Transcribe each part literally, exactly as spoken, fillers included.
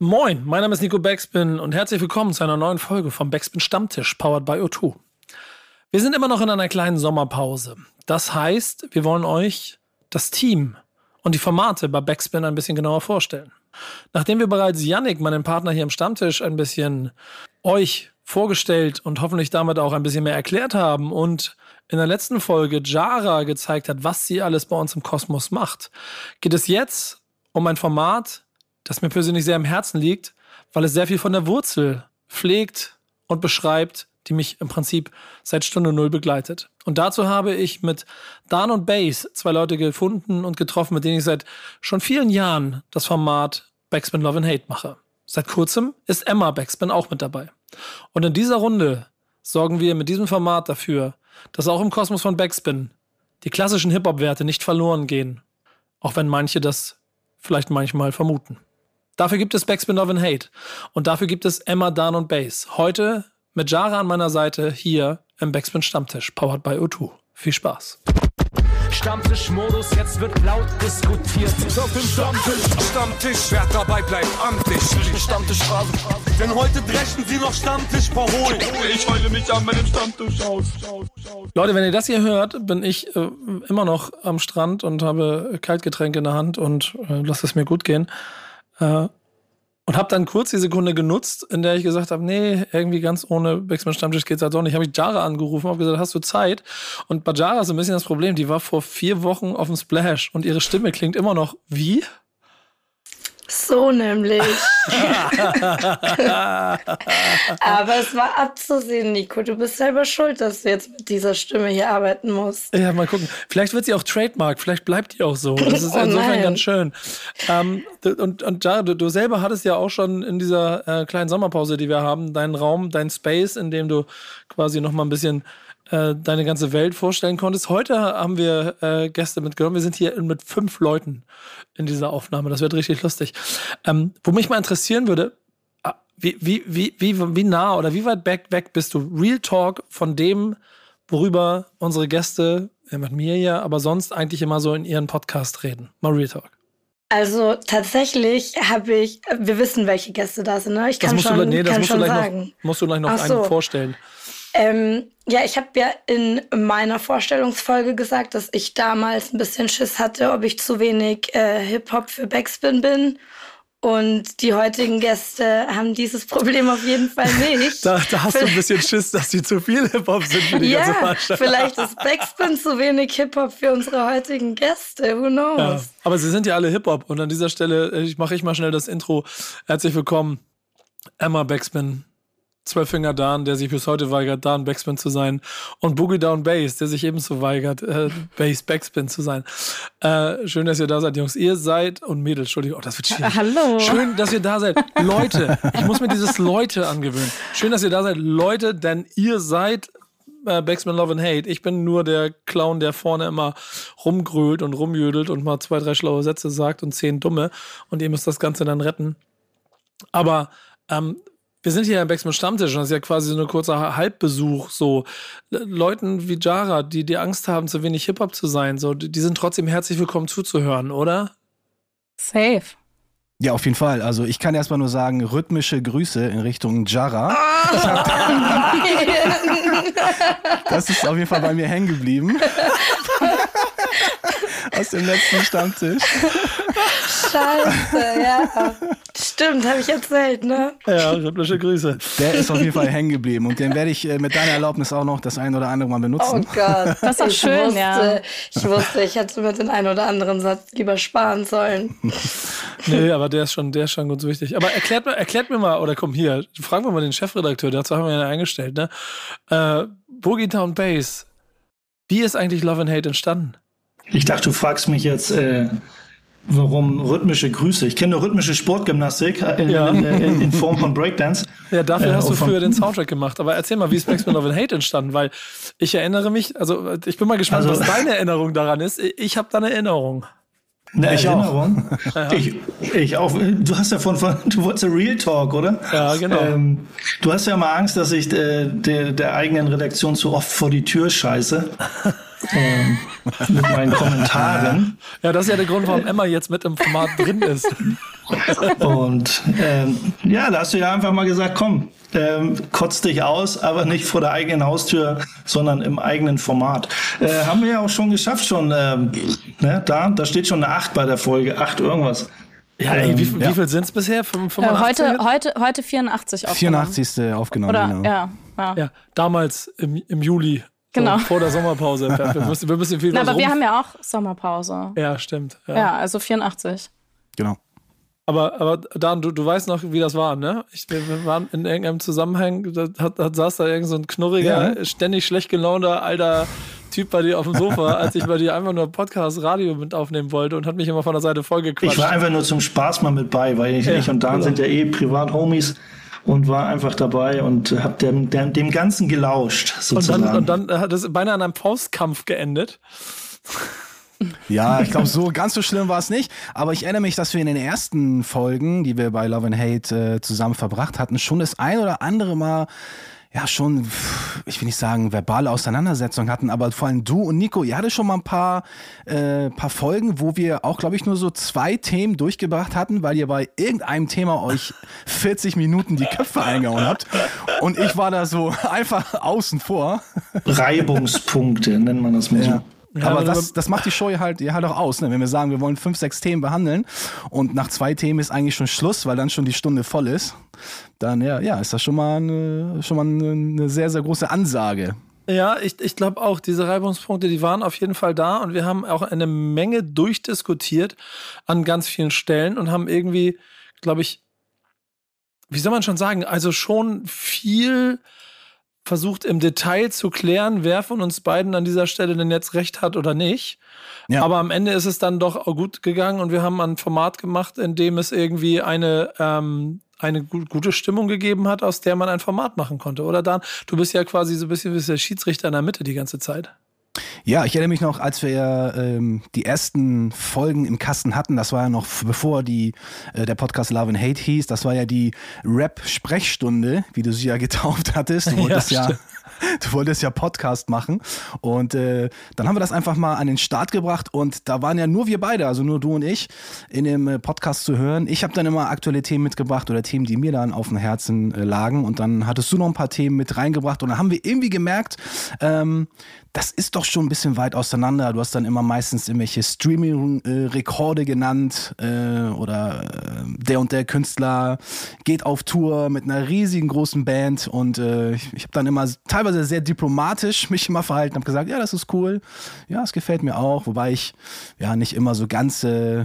Moin, mein Name ist Nico Backspin und herzlich willkommen zu einer neuen Folge vom Backspin Stammtisch, powered by O zwei. Wir sind immer noch in einer kleinen Sommerpause. Das heißt, wir wollen euch das Team und die Formate bei Backspin ein bisschen genauer vorstellen. Nachdem wir bereits Yannick, meinen Partner hier im Stammtisch, ein bisschen euch vorgestellt und hoffentlich damit auch ein bisschen mehr erklärt haben und in der letzten Folge Jara gezeigt hat, was sie alles bei uns im Kosmos macht, geht es jetzt um ein Format, das mir persönlich sehr am Herzen liegt, weil es sehr viel von der Wurzel pflegt und beschreibt, die mich im Prinzip seit Stunde Null begleitet. Und dazu habe ich mit Dan und Base zwei Leute gefunden und getroffen, mit denen ich seit schon vielen Jahren das Format Backspin Love and Hate mache. Seit kurzem ist Emma Backspin auch mit dabei. Und in dieser Runde sorgen wir mit diesem Format dafür, dass auch im Kosmos von Backspin die klassischen Hip-Hop-Werte nicht verloren gehen, auch wenn manche das vielleicht manchmal vermuten. Dafür gibt es Backspin Love and Hate und dafür gibt es Emma, Dan und Base. Heute mit Jara an meiner Seite hier im Backspin Stammtisch, powered by O zwei. Viel Spaß. Stammtischmodus, jetzt wird laut diskutiert. Auf dem Stammtisch, Stammtisch, wer dabei bleibt am Tisch. Stammtisch, denn heute dreschen sie noch Stammtisch verholen. Ich heule mich an meinem Stammtisch aus. Leute, wenn ihr das hier hört, bin ich äh, immer noch am Strand und habe Kaltgetränke in der Hand und äh, lasst es mir gut gehen. Äh, Und habe dann kurz die Sekunde genutzt, in der ich gesagt habe, nee, irgendwie ganz ohne Backspin Stammtisch geht's halt auch nicht. Habe ich Jara angerufen, habe gesagt, hast du Zeit? Und bei Jara ist ein bisschen das Problem, die war vor vier Wochen auf dem Splash und ihre Stimme klingt immer noch wie? So nämlich. Aber es war abzusehen, Nico. Du bist selber schuld, dass du jetzt mit dieser Stimme hier arbeiten musst. Ja, mal gucken. Vielleicht wird sie auch Trademark, vielleicht bleibt die auch so. Das ist oh insofern nein. ganz schön. Ähm, und, und Jara, du, du selber hattest ja auch schon in dieser äh, kleinen Sommerpause, die wir haben, deinen Raum, deinen Space, in dem du quasi noch mal ein bisschen äh, deine ganze Welt vorstellen konntest. Heute haben wir äh, Gäste mitgenommen. Wir sind hier mit fünf Leuten in dieser Aufnahme. Das wird richtig lustig. Ähm, wo mich mal interessieren würde, wie, wie, wie, wie, wie nah oder wie weit back, weg bist du? Real Talk von dem, worüber unsere Gäste, ja mit mir ja, aber sonst eigentlich immer so in ihren Podcast reden. Mal Real Talk. Also tatsächlich habe ich, wir wissen, welche Gäste da sind, ne? Ich kann schon sagen. Nee, das musst du gleich sagen. Noch, musst du gleich noch Ach einen so. vorstellen. Ähm, ja, ich habe ja in meiner Vorstellungsfolge gesagt, dass ich damals ein bisschen Schiss hatte, ob ich zu wenig äh, Hip-Hop für Backspin bin. Und die heutigen Gäste haben dieses Problem auf jeden Fall nicht. Da, da hast du ein bisschen Schiss, dass sie zu viel Hip-Hop sind für die ja, ganze Veranstaltung. Vielleicht ist Backspin zu wenig Hip-Hop für unsere heutigen Gäste, who knows. Ja, aber sie sind ja alle Hip-Hop und an dieser Stelle ich mache ich mal schnell das Intro. Herzlich willkommen, Emma Backspin, zwölf Finger Dan, der sich bis heute weigert, Dan Backspin zu sein. Und Boogie Down Bass, der sich ebenso weigert, äh, Bass Backspin zu sein. Äh, schön, dass ihr da seid, Jungs. Ihr seid, und Mädels, Entschuldigung, oh, das wird schwierig. Hallo. Schön, dass ihr da seid. Leute, ich muss mir dieses Leute angewöhnen. Schön, dass ihr da seid, Leute, denn ihr seid äh, Backspin Love and Hate. Ich bin nur der Clown, der vorne immer rumgrölt und rumjödelt und mal zwei, drei schlaue Sätze sagt und zehn dumme. Und ihr müsst das Ganze dann retten. Aber, ähm, wir sind hier im Backspin Stammtisch und das ist ja quasi so ein kurzer Halbbesuch. So Leuten wie Jara, die die Angst haben, zu wenig Hip-Hop zu sein, so, die sind trotzdem herzlich willkommen zuzuhören, oder? Safe. Ja, auf jeden Fall. Also ich kann erstmal nur sagen, rhythmische Grüße in Richtung Jara. Oh, das ist auf jeden Fall bei mir hängen geblieben. Aus dem letzten Stammtisch. Scheiße, ja. Stimmt, habe ich erzählt, ne? Ja, rhythmische Grüße. Der ist auf jeden Fall hängen geblieben und den werde ich mit deiner Erlaubnis auch noch das ein oder andere Mal benutzen. Oh Gott, das ist doch schön, wusste, ja. Ich wusste, ich hätte mir den einen oder anderen Satz lieber sparen sollen. Nee, aber der ist schon, der ist schon ganz wichtig. Aber erklärt, erklärt mir mal, oder komm hier, fragen wir mal den Chefredakteur, dazu haben wir ihn eingestellt, ne? Äh, Boogie Down Bass, wie ist eigentlich Love and Hate entstanden? Ich dachte, du fragst mich jetzt, äh, warum rhythmische Grüße? Ich kenne nur rhythmische Sportgymnastik in, ja. in, in, in Form von Breakdance. Ja, dafür äh, hast du früher den Soundtrack gemacht. Aber erzähl mal, wie ist Backspin Love and Hate entstanden? Weil ich erinnere mich, also ich bin mal gespannt, also, was deine Erinnerung daran ist. Ich habe da eine Erinnerung. Eine Erinnerung? Ja. Ich, ich auch. Du hast ja von, von du wolltest ja Real Talk, oder? Ja, genau. Ähm, du hast ja mal Angst, dass ich äh, der, der eigenen Redaktion zu oft vor die Tür scheiße. äh, mit meinen Kommentaren. Ja, das ist ja der Grund, warum Emma jetzt mit im Format drin ist. Und ähm, ja, da hast du ja einfach mal gesagt, komm, ähm, kotz dich aus, aber nicht vor der eigenen Haustür, sondern im eigenen Format. Äh, haben wir ja auch schon geschafft, schon ähm, ne, da, da steht schon eine acht bei der Folge, acht irgendwas. Ja, ey, wie, ähm, wie ja. viel sind es bisher? fünfundachtzig? Ja, heute, heute, heute vierundachtzig aufgenommen. vierundachtzig aufgenommen, Oder, genau. Ja, ja. ja, damals im, im Juli, genau. So, vor der Sommerpause. wir müssen, wir müssen viel Na, aber rum. wir haben ja auch Sommerpause. Ja, stimmt. Ja, ja, also vierundachtzig. Genau. Aber, aber Dan, du, du weißt noch, wie das war, ne? Ich, wir waren in irgendeinem Zusammenhang, da hat, hat, saß da irgend so ein knurriger, ja. ständig schlecht gelaunter alter Typ bei dir auf dem Sofa, als ich bei dir einfach nur Podcast, Radio mit aufnehmen wollte und hat mich immer von der Seite vollgequatscht. Ich war einfach nur zum Spaß mal mit bei, weil ich, ja, ich und Dan genau. sind ja eh Privat-Homies. Und war einfach dabei und hab dem, dem, dem Ganzen gelauscht, sozusagen. Und dann, und dann hat es beinahe in einem Faustkampf geendet. Ja, ich glaube, so ganz so schlimm war es nicht. Aber ich erinnere mich, dass wir in den ersten Folgen, die wir bei Love and Hate äh, zusammen verbracht hatten, schon das ein oder andere Mal, ja schon, ich will nicht sagen, verbale Auseinandersetzungen hatten. Aber vor allem du und Nico, ihr hattet schon mal ein paar, äh, paar Folgen, wo wir auch, glaube ich, nur so zwei Themen durchgebracht hatten, weil ihr bei irgendeinem Thema euch vierzig Minuten die Köpfe eingehauen habt. Und ich war da so einfach außen vor. Reibungspunkte nennt man das mit. Ja. Ja, aber das, das macht die Show halt, halt auch aus, ne? Wenn wir sagen, wir wollen fünf, sechs Themen behandeln und nach zwei Themen ist eigentlich schon Schluss, weil dann schon die Stunde voll ist, dann ja, ja ist das schon mal eine, schon mal eine sehr, sehr große Ansage. Ja, ich, ich glaube auch, diese Reibungspunkte, die waren auf jeden Fall da und wir haben auch eine Menge durchdiskutiert an ganz vielen Stellen und haben irgendwie, glaube ich, wie soll man schon sagen, also schon viel versucht im Detail zu klären, wer von uns beiden an dieser Stelle denn jetzt recht hat oder nicht. Ja. Aber am Ende ist es dann doch auch gut gegangen und wir haben ein Format gemacht, in dem es irgendwie eine, ähm, eine gute Stimmung gegeben hat, aus der man ein Format machen konnte. Oder Dan, du bist ja quasi so ein bisschen wie der Schiedsrichter in der Mitte die ganze Zeit. Ja, ich erinnere mich noch, als wir ähm, die ersten Folgen im Kasten hatten, das war ja noch bevor die, äh, der Podcast Love and Hate hieß, das war ja die Rap-Sprechstunde, wie du sie ja getauft hattest. Du wolltest ja, ja, du wolltest ja Podcast machen und äh, dann haben wir das einfach mal an den Start gebracht und da waren ja nur wir beide, also nur du und ich, in dem Podcast zu hören. Ich habe dann immer aktuelle Themen mitgebracht oder Themen, die mir dann auf dem Herzen äh, lagen und dann hattest du noch ein paar Themen mit reingebracht und dann haben wir irgendwie gemerkt, ähm, das ist doch schon ein bisschen weit auseinander. Du hast dann immer meistens irgendwelche Streaming-Rekorde genannt äh, oder äh, der und der Künstler geht auf Tour mit einer riesigen großen Band und äh, ich, ich habe dann immer teilweise sehr diplomatisch mich immer verhalten, habe gesagt, ja, das ist cool, ja, es gefällt mir auch, wobei ich ja nicht immer so ganz äh,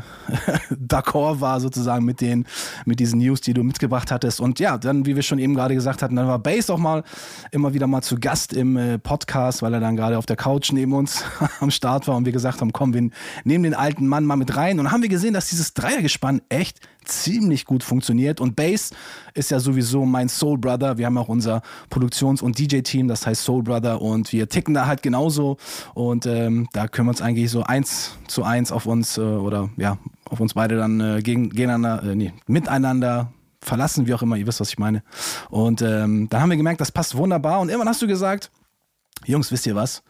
d'accord war sozusagen mit den, mit diesen News, die du mitgebracht hattest und ja, dann, wie wir schon eben gerade gesagt hatten, dann war Base auch mal immer wieder mal zu Gast im äh, Podcast, weil er dann gerade auf der Couch neben uns am Start war und wir gesagt haben, komm, wir nehmen den alten Mann mal mit rein und haben wir gesehen, dass dieses Dreiergespann echt ziemlich gut funktioniert und Base ist ja sowieso mein Soul Brother, wir haben auch unser Produktions- und D J-Team, das heißt Soul Brother und wir ticken da halt genauso und ähm, da können wir uns eigentlich so eins zu eins auf uns äh, oder ja, auf uns beide dann äh, gegen, gegeneinander, äh, nee, miteinander verlassen, wie auch immer, ihr wisst, was ich meine und ähm, dann haben wir gemerkt, das passt wunderbar und irgendwann hast du gesagt, Jungs, wisst ihr was?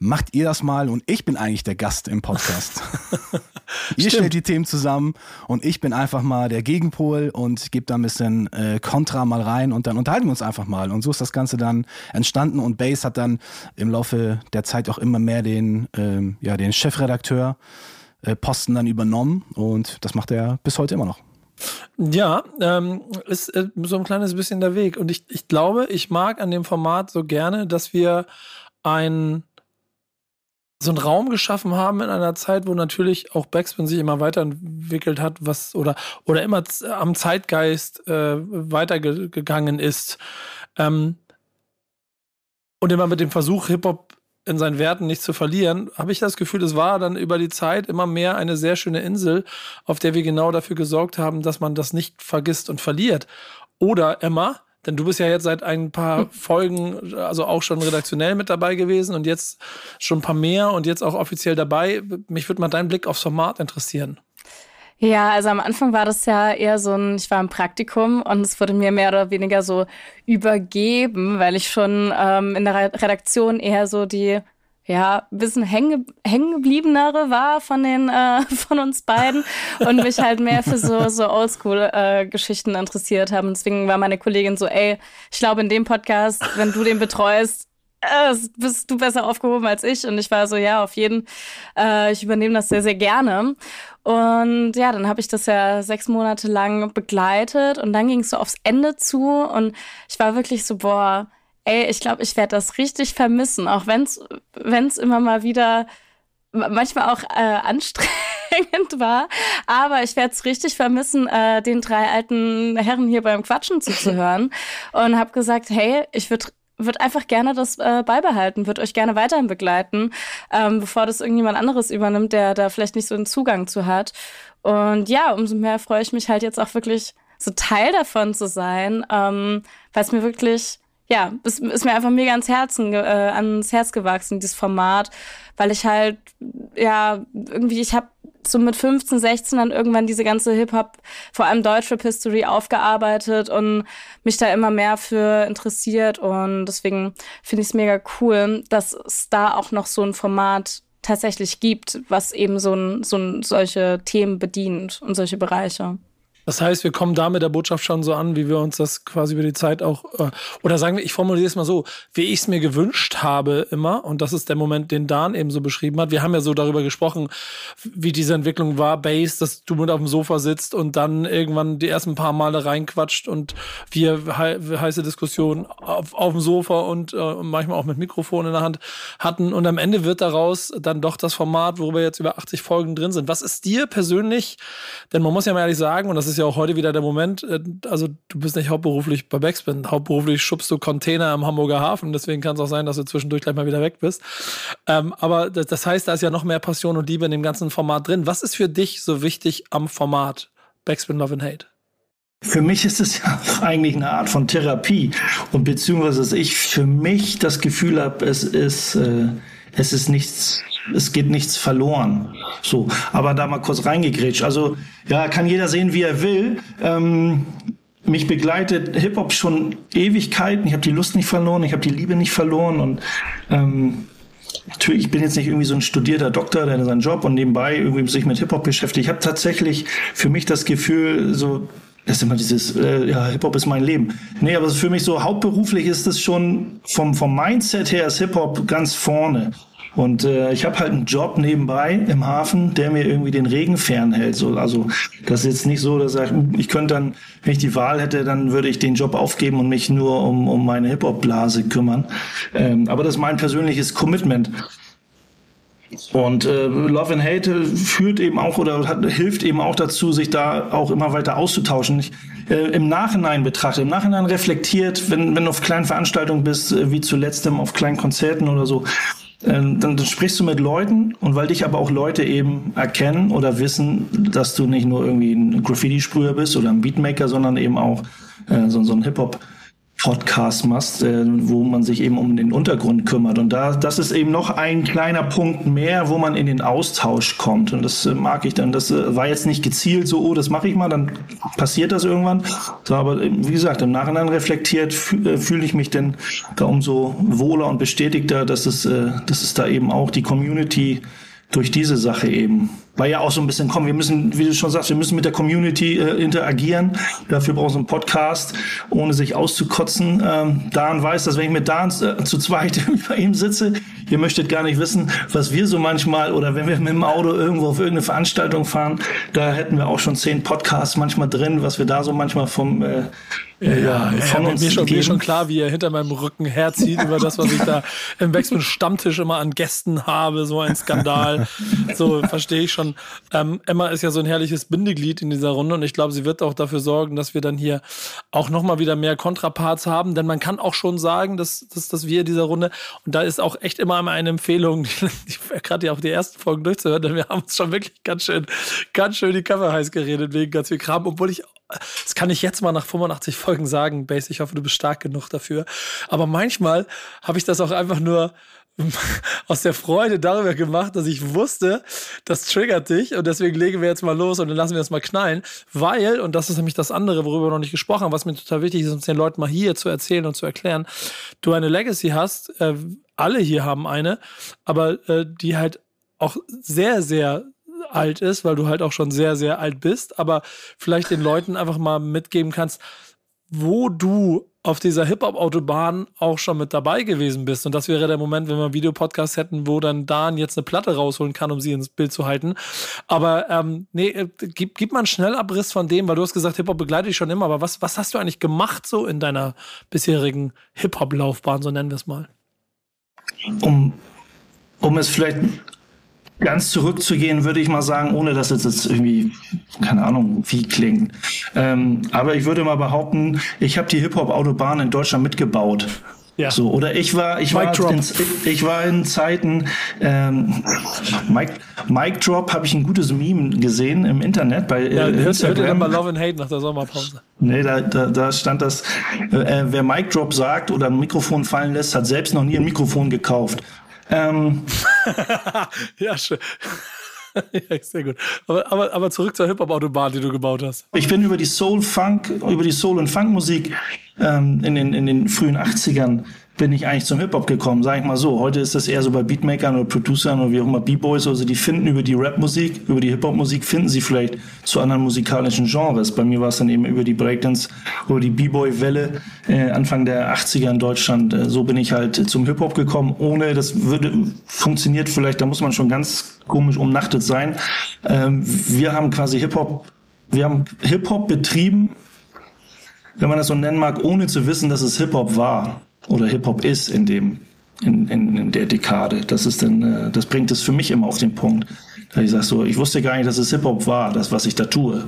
Macht ihr das mal und ich bin eigentlich der Gast im Podcast. Ihr stellt die Themen zusammen und ich bin einfach mal der Gegenpol und gebe da ein bisschen äh, Kontra mal rein und dann unterhalten wir uns einfach mal. Und so ist das Ganze dann entstanden und Base hat dann im Laufe der Zeit auch immer mehr den, ähm, ja, den Chefredakteur äh, Posten dann übernommen und das macht er bis heute immer noch. Ja, ähm, ist äh, so ein kleines bisschen der Weg und ich, ich glaube, ich mag an dem Format so gerne, dass wir ein so einen Raum geschaffen haben in einer Zeit, wo natürlich auch Backspin sich immer weiterentwickelt hat, was oder oder immer z- am Zeitgeist äh, weitergegangen ist ähm, und immer mit dem Versuch Hip-Hop in seinen Werten nicht zu verlieren, habe ich das Gefühl, es war dann über die Zeit immer mehr eine sehr schöne Insel, auf der wir genau dafür gesorgt haben, dass man das nicht vergisst und verliert. Oder Emma, denn du bist ja jetzt seit ein paar Folgen, also auch schon redaktionell mit dabei gewesen und jetzt schon ein paar mehr und jetzt auch offiziell dabei. Mich würde mal dein Blick aufs Format interessieren. Ja, also am Anfang war das ja eher so ein, ich war im Praktikum und es wurde mir mehr oder weniger so übergeben, weil ich schon ähm, in der Redaktion eher so die ja, ein bisschen hängen gebliebenere war von den äh, von uns beiden und mich halt mehr für so so Oldschool-Geschichten äh, interessiert haben. Deswegen war meine Kollegin so, ey, ich glaube in dem Podcast, wenn du den betreust, äh, bist du besser aufgehoben als ich. Und ich war so, ja, auf jeden. Äh, ich übernehme das sehr, sehr gerne. Und ja, dann habe ich das ja sechs Monate lang begleitet und dann ging es so aufs Ende zu und ich war wirklich so, boah, ey, ich glaube, ich werde das richtig vermissen, auch wenn es immer mal wieder manchmal auch äh, anstrengend war. Aber ich werde es richtig vermissen, äh, den drei alten Herren hier beim Quatschen zuzuhören. Und habe gesagt, hey, ich würde würd einfach gerne das äh, beibehalten, würde euch gerne weiterhin begleiten, ähm, bevor das irgendjemand anderes übernimmt, der da vielleicht nicht so einen Zugang zu hat. Und ja, umso mehr freue ich mich halt jetzt auch wirklich so Teil davon zu sein, ähm, weil es mir wirklich... Ja, ist, ist mir einfach mega ans, Herzen, äh, ans Herz gewachsen, dieses Format, weil ich halt, ja, irgendwie, ich habe so mit fünfzehn, sechzehn dann irgendwann diese ganze Hip-Hop, vor allem Deutschrap-History aufgearbeitet und mich da immer mehr für interessiert und deswegen finde ich es mega cool, dass es da auch noch so ein Format tatsächlich gibt, was eben so, ein, so ein, solche Themen bedient und solche Bereiche. Das heißt, wir kommen da mit der Botschaft schon so an, wie wir uns das quasi über die Zeit auch, äh, oder sagen wir, ich formuliere es mal so, wie ich es mir gewünscht habe immer, und das ist der Moment, den Dan eben so beschrieben hat. Wir haben ja so darüber gesprochen, wie diese Entwicklung war, Base, dass du mit auf dem Sofa sitzt und dann irgendwann die ersten paar Male reinquatscht und wir he- heiße Diskussionen auf, auf dem Sofa und äh, manchmal auch mit Mikrofon in der Hand hatten und am Ende wird daraus dann doch das Format, worüber jetzt über achtzig Folgen drin sind. Was ist dir persönlich, denn man muss ja mal ehrlich sagen, und das ist ja auch heute wieder der Moment, also du bist nicht hauptberuflich bei Backspin, hauptberuflich schubst du Container am Hamburger Hafen, deswegen kann es auch sein, dass du zwischendurch gleich mal wieder weg bist. Ähm, aber das heißt, da ist ja noch mehr Passion und Liebe in dem ganzen Format drin. Was ist für dich so wichtig am Format Backspin Love and Hate? Für mich ist es ja eigentlich eine Art von Therapie und beziehungsweise dass ich für mich das Gefühl habe, es ist, äh, es ist nichts... Es geht nichts verloren. So, aber da mal kurz reingegrätscht. Also, ja, kann jeder sehen, wie er will. Ähm, mich begleitet Hip-Hop schon Ewigkeiten. Ich habe die Lust nicht verloren, ich habe die Liebe nicht verloren. Und ähm, natürlich, ich bin jetzt nicht irgendwie so ein studierter Doktor, der seinen Job und nebenbei irgendwie sich mit Hip-Hop beschäftigt. Ich habe tatsächlich für mich das Gefühl, so, das ist immer dieses, äh, ja, Hip-Hop ist mein Leben. Nee, aber für mich so hauptberuflich ist es schon, vom, vom Mindset her ist Hip-Hop ganz vorne. Und äh, ich habe halt einen Job nebenbei im Hafen, der mir irgendwie den Regen fernhält. So, also das ist jetzt nicht so, dass ich, ich könnte dann, wenn ich die Wahl hätte, dann würde ich den Job aufgeben und mich nur um, um meine Hip-Hop-Blase kümmern. Ähm, aber das ist mein persönliches Commitment. Und äh, Love and Hate führt eben auch oder hat, hilft eben auch dazu, sich da auch immer weiter auszutauschen. Ich, äh, Im Nachhinein betrachtet, im Nachhinein reflektiert, wenn, wenn du auf kleinen Veranstaltungen bist, wie zuletzt auf kleinen Konzerten oder so, Dann, dann sprichst du mit Leuten und weil dich aber auch Leute eben erkennen oder wissen, dass du nicht nur irgendwie ein Graffiti-Sprüher bist oder ein Beatmaker, sondern eben auch äh, so, so ein Hip-Hop-Podcast machst, äh, wo man sich eben um den Untergrund kümmert. Und da, das ist eben noch ein kleiner Punkt mehr, wo man in den Austausch kommt. Und das äh, mag ich dann. Das äh, war jetzt nicht gezielt so, oh, das mache ich mal, dann passiert das irgendwann. So, aber wie gesagt, im Nachhinein reflektiert fühle fühl ich mich denn da umso wohler und bestätigter, dass es, äh, dass es da eben auch die Community durch diese Sache eben, weil ja auch so ein bisschen, komm, wir müssen, wie du schon sagst, wir müssen mit der Community äh, interagieren, dafür brauchst du einen Podcast, ohne sich auszukotzen. Ähm, Dan weiß, dass wenn ich mit Dan äh, zu zweit bei ihm sitze, ihr möchtet gar nicht wissen, was wir so manchmal, oder wenn wir mit dem Auto irgendwo auf irgendeine Veranstaltung fahren, da hätten wir auch schon zehn Podcasts manchmal drin, was wir da so manchmal vom... Äh, Ja, ja, ja, von ja, uns mir, schon, mir schon klar, wie er hinter meinem Rücken herzieht über das, was ich da im Backspin-Stammtisch immer an Gästen habe, so ein Skandal, so verstehe ich schon. Ähm, Emma ist ja so ein herrliches Bindeglied in dieser Runde und ich glaube, sie wird auch dafür sorgen, dass wir dann hier auch nochmal wieder mehr Kontraparts haben, denn man kann auch schon sagen, dass, dass, dass wir in dieser Runde, und da ist auch echt immer eine Empfehlung, die, die, gerade ja auch die ersten Folgen durchzuhören, denn wir haben uns schon wirklich ganz schön, ganz schön die Köpfe heiß geredet wegen ganz viel Kram, obwohl ich das kann ich jetzt mal nach fünfundachtzig Folgen sagen, Base, ich hoffe, du bist stark genug dafür. Aber manchmal habe ich das auch einfach nur aus der Freude darüber gemacht, dass ich wusste, das triggert dich und deswegen legen wir jetzt mal los und dann lassen wir das mal knallen, weil, und das ist nämlich das andere, worüber wir noch nicht gesprochen haben, was mir total wichtig ist, um es den Leuten mal hier zu erzählen und zu erklären, du eine Legacy hast, äh, alle hier haben eine, aber äh, die halt auch sehr, sehr alt ist, weil du halt auch schon sehr, sehr alt bist, aber vielleicht den Leuten einfach mal mitgeben kannst, wo du auf dieser Hip-Hop-Autobahn auch schon mit dabei gewesen bist. Und das wäre der Moment, wenn wir einen Videopodcast hätten, wo dann Dan jetzt eine Platte rausholen kann, um sie ins Bild zu halten. Aber ähm, nee, gib, gib mal einen Schnellabriss von dem, weil du hast gesagt, Hip-Hop begleite ich schon immer. Aber was, was hast du eigentlich gemacht so in deiner bisherigen Hip-Hop-Laufbahn, so nennen wir es mal? Um, um es vielleicht ganz zurückzugehen, würde ich mal sagen, ohne dass es jetzt irgendwie, keine Ahnung, wie klingt. Ähm, aber ich würde mal behaupten, ich habe die Hip-Hop-Autobahn in Deutschland mitgebaut. Ja. So, oder ich war, ich Mic war, in, ich war in Zeiten, ähm, Mic, Mic Drop habe ich ein gutes Meme gesehen im Internet bei ja, äh, Instagram. Ja, hört mal Love and Hate nach der Sommerpause. Nee, da, da, da stand das, äh, wer Mic Drop sagt oder ein Mikrofon fallen lässt, hat selbst noch nie ein Mikrofon gekauft. Ähm. Ja, schön. Ja, sehr gut. Aber, aber, aber zurück zur Hip-Hop-Autobahn, die du gebaut hast. Ich bin über die Soul-Funk, über die Soul- und Funk-Musik ähm, in, den, in den frühen achtzigern bin ich eigentlich zum Hip-Hop gekommen, sag ich mal so. Heute ist das eher so bei Beatmakern oder Producern oder wie auch immer, B-Boys, also die finden über die Rap-Musik, über die Hip-Hop-Musik finden sie vielleicht zu anderen musikalischen Genres. Bei mir war es dann eben über die Breakdance oder die B-Boy-Welle äh, Anfang der achtziger in Deutschland. So bin ich halt zum Hip-Hop gekommen, ohne, das würde funktioniert vielleicht, da muss man schon ganz komisch umnachtet sein. Ähm, wir haben quasi Hip-Hop, wir haben Hip-Hop betrieben, wenn man das so nennen mag, ohne zu wissen, dass es Hip-Hop war. Oder Hip-Hop ist in dem, in, in, in der Dekade. Das ist dann, äh, das bringt es für mich immer auf den Punkt. Da ich sage so, ich wusste gar nicht, dass es Hip-Hop war, das, was ich da tue.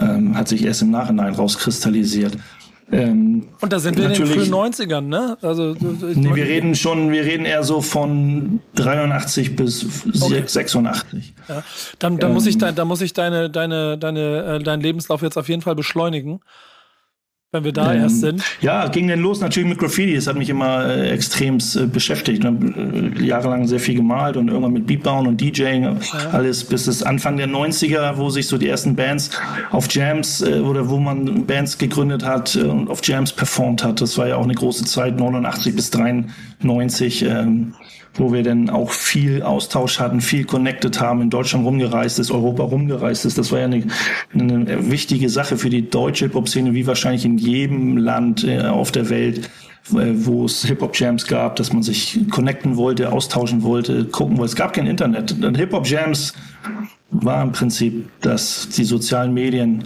Ähm, hat sich erst im Nachhinein rauskristallisiert. Ähm, Und da sind wir in den frühen neunzigern, ne? Also, nee, wir reden schon, wir reden eher so von dreiundachtzig bis okay. sechsundachtzig. Ja. Dann, dann ähm, muss ich, da, da muss ich deine, deine, deine, äh, deinen Lebenslauf jetzt auf jeden Fall beschleunigen. Wenn wir da ähm, erst sind. Ja, ging dann los natürlich mit Graffiti. Das hat mich immer äh, extremst äh, beschäftigt. Ich habe äh, jahrelang sehr viel gemalt und irgendwann mit Beatbauen und DJing, ja. Alles bis das Anfang der neunziger, wo sich so die ersten Bands auf Jams äh, oder wo man Bands gegründet hat äh, und auf Jams performt hat. Das war ja auch eine große Zeit, neunundachtzig bis dreiundneunzig, äh, wo wir dann auch viel Austausch hatten, viel connected haben, in Deutschland rumgereist ist, Europa rumgereist ist. Das war ja eine, eine wichtige Sache für die deutsche Hip-Hop-Szene, wie wahrscheinlich in jedem Land auf der Welt, wo es Hip-Hop-Jams gab, dass man sich connecten wollte, austauschen wollte, gucken wollte. Es gab kein Internet. Und Hip-Hop-Jams war im Prinzip, dass die sozialen Medien,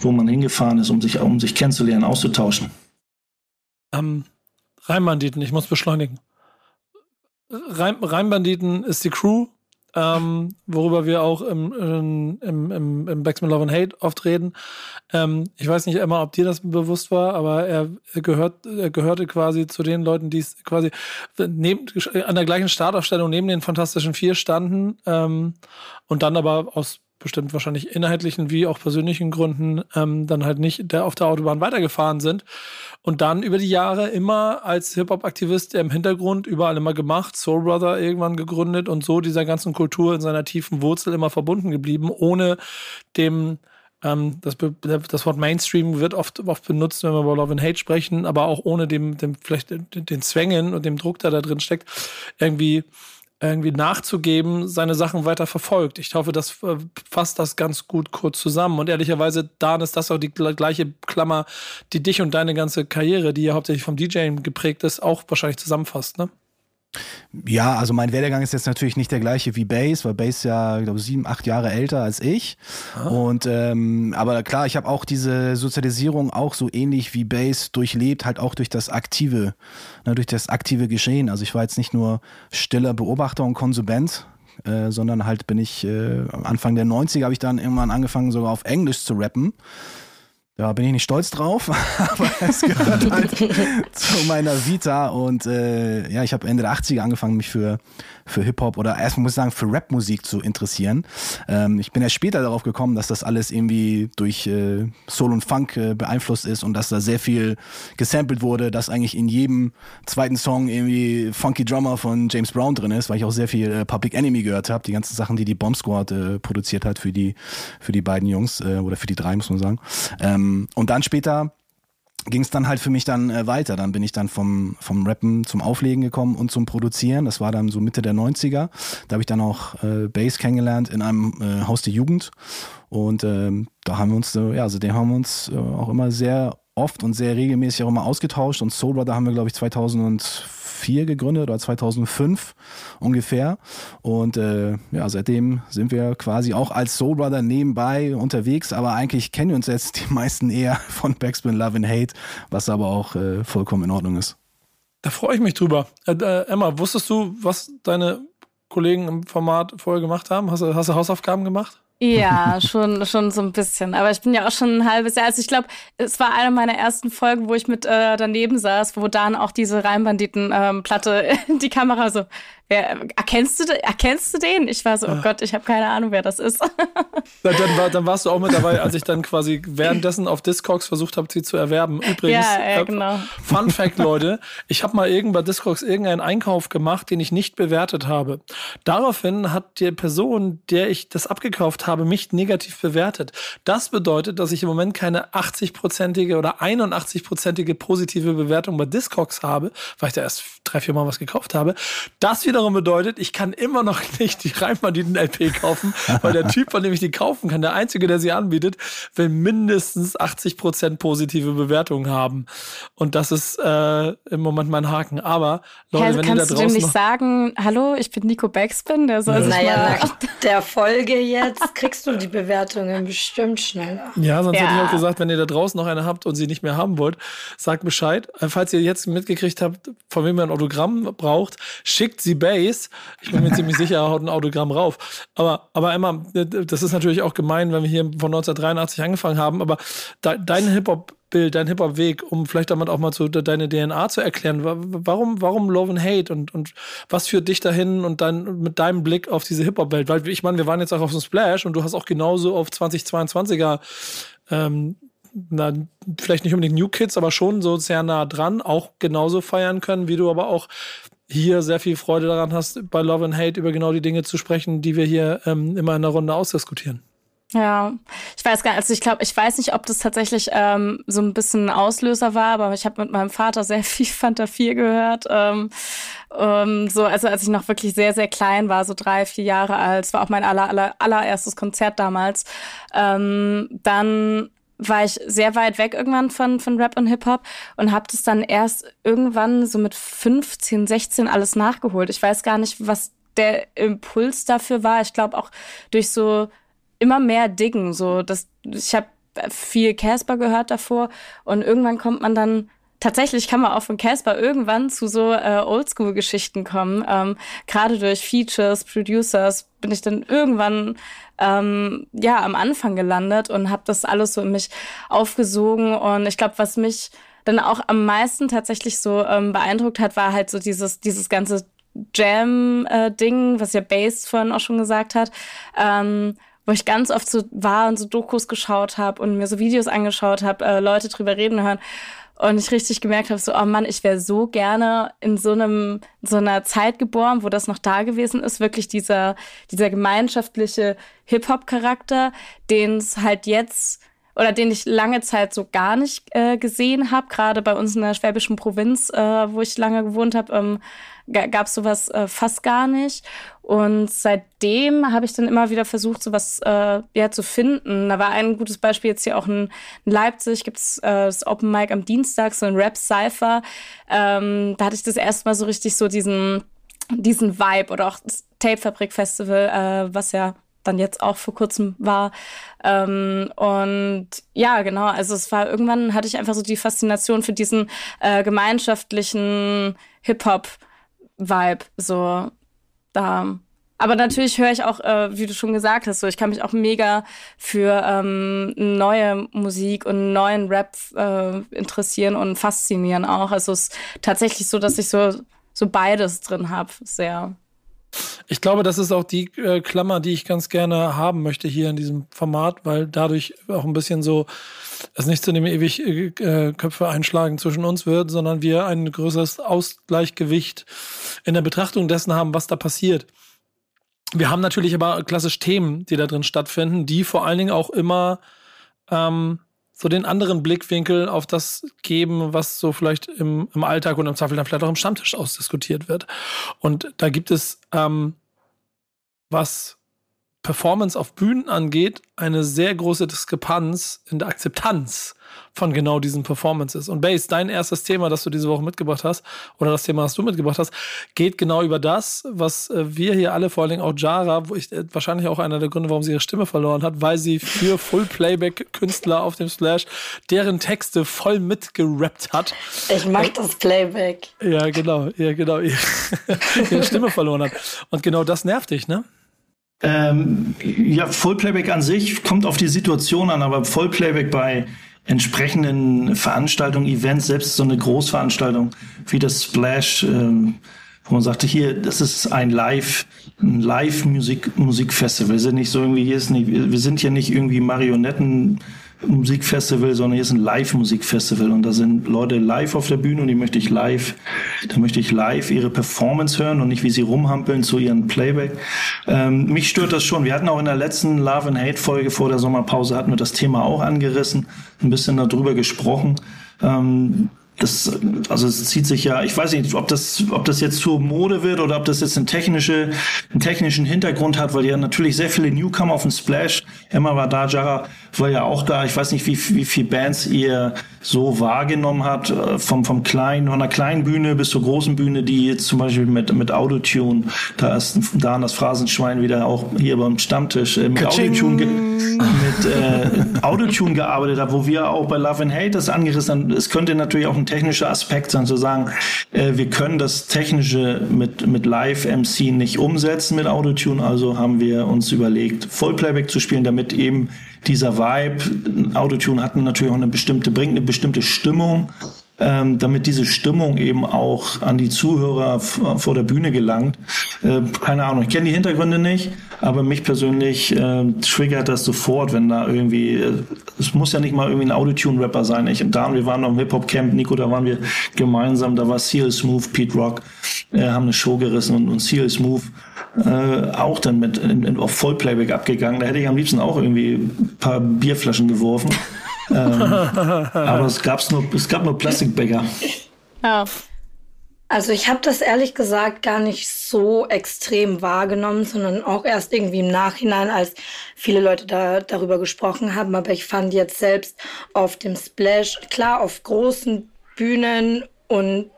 wo man hingefahren ist, um sich, um sich kennenzulernen, auszutauschen. Ähm, Reimbanditen, ich muss beschleunigen. Reimbanditen ist die Crew, ähm, worüber wir auch im, im, im, im Backspin Love and Hate oft reden. Ähm, ich weiß nicht, Emma, ob dir das bewusst war, aber er, gehört, er gehörte quasi zu den Leuten, die es quasi neben, an der gleichen Startaufstellung neben den Fantastischen Vier standen ähm, und dann aber aus bestimmt wahrscheinlich inhaltlichen wie auch persönlichen Gründen ähm, dann halt nicht der auf der Autobahn weitergefahren sind und dann über die Jahre immer als Hip-Hop-Aktivist im Hintergrund überall immer gemacht, Soul Brother irgendwann gegründet und so dieser ganzen Kultur in seiner tiefen Wurzel immer verbunden geblieben, ohne dem, ähm, das, das Wort Mainstream wird oft, oft benutzt, wenn wir über Love and Hate sprechen, aber auch ohne dem, dem vielleicht den Zwängen und dem Druck, der da drin steckt, irgendwie irgendwie nachzugeben, seine Sachen weiter verfolgt. Ich hoffe, das fasst das ganz gut kurz zusammen. Und ehrlicherweise, Dan, ist das auch die gleiche Klammer, die dich und deine ganze Karriere, die ja hauptsächlich vom DJing geprägt ist, auch wahrscheinlich zusammenfasst, ne? Ja, also mein Werdegang ist jetzt natürlich nicht der gleiche wie Base, weil Base ja, ich glaube, sieben, acht Jahre älter als ich. Ah. Und ähm, aber klar, ich habe auch diese Sozialisierung auch so ähnlich wie Base durchlebt, halt auch durch das aktive, ne, durch das aktive Geschehen. Also ich war jetzt nicht nur stiller Beobachter und Konsument, äh, sondern halt bin ich äh, am Anfang der neunziger habe ich dann irgendwann angefangen, sogar auf Englisch zu rappen. Da bin ich nicht stolz drauf, aber es gehört halt zu meiner Vita. Und äh, ja, ich habe Ende der achtziger angefangen, mich für, für Hip-Hop oder erstmal muss ich sagen, für Rap-Musik zu interessieren. Ähm, ich bin erst später darauf gekommen, dass das alles irgendwie durch äh, Soul und Funk äh, beeinflusst ist und dass da sehr viel gesampelt wurde, dass eigentlich in jedem zweiten Song irgendwie Funky Drummer von James Brown drin ist, weil ich auch sehr viel äh, Public Enemy gehört habe, die ganzen Sachen, die die Bomb Squad äh, produziert hat für die, für die beiden Jungs äh, oder für die drei, muss man sagen. Ähm, Und dann später ging es dann halt für mich dann äh, weiter. Dann bin ich dann vom, vom Rappen zum Auflegen gekommen und zum Produzieren. Das war dann so Mitte der neunziger. Da habe ich dann auch äh, Base kennengelernt in einem äh, Haus der Jugend. Und ähm, da haben wir uns, äh, ja, also den haben wir uns äh, auch immer sehr oft und sehr regelmäßig auch immer ausgetauscht. Und Soul Brother haben wir, glaube ich, zweitausendvier gegründet oder zweitausendfünf ungefähr. Und äh, ja, seitdem sind wir quasi auch als Soul Brother nebenbei unterwegs. Aber eigentlich kennen wir uns jetzt die meisten eher von Backspin Love and Hate, was aber auch äh, vollkommen in Ordnung ist. Da freue ich mich drüber. Äh, äh, Emma, wusstest du, was deine Kollegen im Format vorher gemacht haben? Hast du, hast du Hausaufgaben gemacht? Ja, schon, schon so ein bisschen. Aber ich bin ja auch schon ein halbes Jahr. Also ich glaube, es war eine meiner ersten Folgen, wo ich mit äh, daneben saß, wo dann auch diese Reimbanditen-Platte ähm, die Kamera so, wer, erkennst du, erkennst du den? Ich war so, oh Gott, ich habe keine Ahnung, wer das ist. Dann, dann, war, dann warst du auch mit dabei, als ich dann quasi währenddessen auf Discogs versucht habe, sie zu erwerben. Übrigens, ja, ja, genau. äh, Fun Fact, Leute, ich habe mal irgend bei Discogs irgendeinen Einkauf gemacht, den ich nicht bewertet habe. Daraufhin hat die Person, der ich das abgekauft habe, habe mich negativ bewertet. Das bedeutet, dass ich im Moment keine achtzig-prozentige oder einundachtzig-prozentige positive Bewertung bei Discogs habe, weil ich da erst drei, vier Mal was gekauft habe. Das wiederum bedeutet, ich kann immer noch nicht die Reimbanditen-L P kaufen, weil der Typ, von dem ich die kaufen kann, der Einzige, der sie anbietet, will mindestens achtzig Prozent positive Bewertungen haben. Und das ist äh, im Moment mein Haken. Aber, Leute, ja, wenn ihr da draußen... Kannst du dem nicht sagen, hallo, ich bin Nico Backspin, der soll... Naja, nach der Folge jetzt kriegst du die Bewertungen bestimmt schneller. Ja, sonst ja. hätte ich auch gesagt, wenn ihr da draußen noch eine habt und sie nicht mehr haben wollt, sagt Bescheid. Falls ihr jetzt mitgekriegt habt, von wem ihr ein Autogramm braucht, schickt sie Base. Ich bin mir ziemlich sicher, er haut ein Autogramm rauf. Aber, aber Emma, das ist natürlich auch gemein, wenn wir hier von neunzehnhundertdreiundachtzig angefangen haben, aber de- dein Hip-Hop-Bild, dein Hip-Hop-Weg, um vielleicht damit auch mal zu, de- deine D N A zu erklären, warum, warum Love and Hate und, und was führt dich dahin und dann mit deinem Blick auf diese Hip-Hop-Welt? Weil ich meine, wir waren jetzt auch auf dem Splash und du hast auch genauso auf zweitausendzweiundzwanziger ähm, na, vielleicht nicht unbedingt New Kids, aber schon so sehr nah dran, auch genauso feiern können, wie du aber auch hier sehr viel Freude daran hast, bei Love and Hate über genau die Dinge zu sprechen, die wir hier ähm, immer in der Runde ausdiskutieren. Ja, ich weiß gar nicht, also ich glaube, ich weiß nicht, ob das tatsächlich ähm, so ein bisschen ein Auslöser war, aber ich habe mit meinem Vater sehr viel Fanta vier gehört, ähm, ähm, so, also als ich noch wirklich sehr, sehr klein war, so drei, vier Jahre alt, das war auch mein aller, aller, allererstes Konzert damals, ähm, dann war ich sehr weit weg irgendwann von, von Rap und Hip-Hop und habe das dann erst irgendwann so mit fünfzehn, sechzehn alles nachgeholt. Ich weiß gar nicht, was der Impuls dafür war. Ich glaube auch durch so immer mehr Diggen. So, das, ich habe viel Casper gehört davor und irgendwann kommt man dann, tatsächlich kann man auch von Casper irgendwann zu so äh, Oldschool-Geschichten kommen. Ähm, gerade durch Features, Producers bin ich dann irgendwann ähm, ja am Anfang gelandet und habe das alles so in mich aufgesogen. Und ich glaube, was mich dann auch am meisten tatsächlich so ähm, beeindruckt hat, war halt so dieses dieses ganze Jam-Ding, äh, was ja Bass vorhin auch schon gesagt hat, ähm, wo ich ganz oft so war und so Dokus geschaut habe und mir so Videos angeschaut habe, äh, Leute drüber reden hören. Und ich richtig gemerkt habe, so, oh Mann, ich wäre so gerne in so einem, so einer Zeit geboren, wo das noch da gewesen ist, wirklich dieser, dieser gemeinschaftliche Hip-Hop-Charakter, den es halt jetzt, oder den ich lange Zeit so gar nicht äh, gesehen habe, gerade bei uns in der schwäbischen Provinz, äh, wo ich lange gewohnt habe, ähm, g- gab es sowas äh, fast gar nicht. Und seitdem habe ich dann immer wieder versucht, sowas äh, ja, zu finden. Da war ein gutes Beispiel jetzt hier auch in Leipzig, gibt es äh, das Open Mic am Dienstag, so ein Rap-Cypher. Ähm, da hatte ich das erste Mal so richtig so diesen, diesen Vibe oder auch das Tape-Fabrik-Festival, äh, was ja dann jetzt auch vor kurzem war. Ähm, und ja, genau, also es war irgendwann, hatte ich einfach so die Faszination für diesen äh, gemeinschaftlichen Hip-Hop-Vibe, so. Da Aber natürlich höre ich auch, äh, wie du schon gesagt hast, so ich kann mich auch mega für ähm, neue Musik und neuen Rap äh, interessieren und faszinieren auch. Also es ist tatsächlich so, dass ich so, so beides drin habe, sehr. Ich glaube, das ist auch die äh, Klammer, die ich ganz gerne haben möchte hier in diesem Format, weil dadurch auch ein bisschen so, es nicht zu dem ewig äh, Köpfe einschlagen zwischen uns wird, sondern wir ein größeres Ausgleichgewicht in der Betrachtung dessen haben, was da passiert. Wir haben natürlich aber klassisch Themen, die da drin stattfinden, die vor allen Dingen auch immer ähm, so den anderen Blickwinkel auf das geben, was so vielleicht im, im Alltag und im Zweifel dann vielleicht auch im Stammtisch ausdiskutiert wird. Und da gibt es, ähm, was Performance auf Bühnen angeht, eine sehr große Diskrepanz in der Akzeptanz von genau diesen Performances. Und Base, dein erstes Thema, das du diese Woche mitgebracht hast, oder das Thema, das du mitgebracht hast, geht genau über das, was wir hier alle, vor allen Dingen auch Jara, wo ich, wahrscheinlich auch einer der Gründe, warum sie ihre Stimme verloren hat, weil sie für Full-Playback-Künstler auf dem Splash deren Texte voll mitgerappt hat. Ich mag das Playback. Ja, genau, ja, genau. Ihre Stimme verloren hat. Und genau das nervt dich, ne? Ähm, ja, Full-Playback an sich kommt auf die Situation an, aber Full-Playback bei entsprechenden Veranstaltungen, Events, selbst so eine Großveranstaltung wie das Splash, ähm, wo man sagte, hier, das ist ein Live, ein Live-Musik-Musikfestival. Wir sind nicht so irgendwie, hier ist nicht, wir sind ja nicht irgendwie Marionetten-Musikfestival, sondern hier ist ein Live-Musikfestival und da sind Leute live auf der Bühne und die möchte ich live, da möchte ich live ihre Performance hören und nicht wie sie rumhampeln zu ihrem Playback. Ähm, mich stört das schon. Wir hatten auch in der letzten Love and Hate Folge vor der Sommerpause hatten wir das Thema auch angerissen, ein bisschen darüber gesprochen. Ähm, Das, also es zieht sich ja, ich weiß nicht, ob das, ob das jetzt zur Mode wird oder ob das jetzt eine technische, einen technischen Hintergrund hat, weil ja natürlich sehr viele Newcomer auf dem Splash, Emma war da, Jara war ja auch da, ich weiß nicht, wie, wie viele Bands ihr so wahrgenommen habt, vom, vom kleinen, von einer kleinen Bühne bis zur großen Bühne, die jetzt zum Beispiel mit, mit Autotune, da ist, da an das Phrasenschwein wieder auch hier beim Stammtisch, äh, mit Autotune, ge- mit, äh, Autotune gearbeitet hat, wo wir auch bei Love and Hate das angerissen haben. Es könnte natürlich auch ein technischer Aspekt sein, zu sagen, äh, wir können das Technische mit, mit Live-M C nicht umsetzen mit Autotune, also haben wir uns überlegt, Vollplayback zu spielen, damit eben dieser Vibe, Autotune hat natürlich auch eine bestimmte, bringt eine bestimmte Stimmung, ähm, damit diese Stimmung eben auch an die Zuhörer f- vor der Bühne gelangt. Äh, keine Ahnung, ich kenne die Hintergründe nicht, aber mich persönlich äh, triggert das sofort, wenn da irgendwie, äh, es muss ja nicht mal irgendwie ein Autotune-Rapper sein. Ich und Dan, wir waren noch im Hip-Hop-Camp, Nico, da waren wir gemeinsam, da war Seal Smooth, Pete Rock, äh, haben eine Show gerissen und, und Seal Smooth Äh, auch dann mit in, in, auf Vollplayback abgegangen. Da hätte ich am liebsten auch irgendwie ein paar Bierflaschen geworfen. ähm, aber es, gab's nur, es gab nur Plastikbecher. Ja. Also ich habe das ehrlich gesagt gar nicht so extrem wahrgenommen, sondern auch erst irgendwie im Nachhinein, als viele Leute da darüber gesprochen haben. Aber ich fand jetzt selbst auf dem Splash, klar, auf großen Bühnen und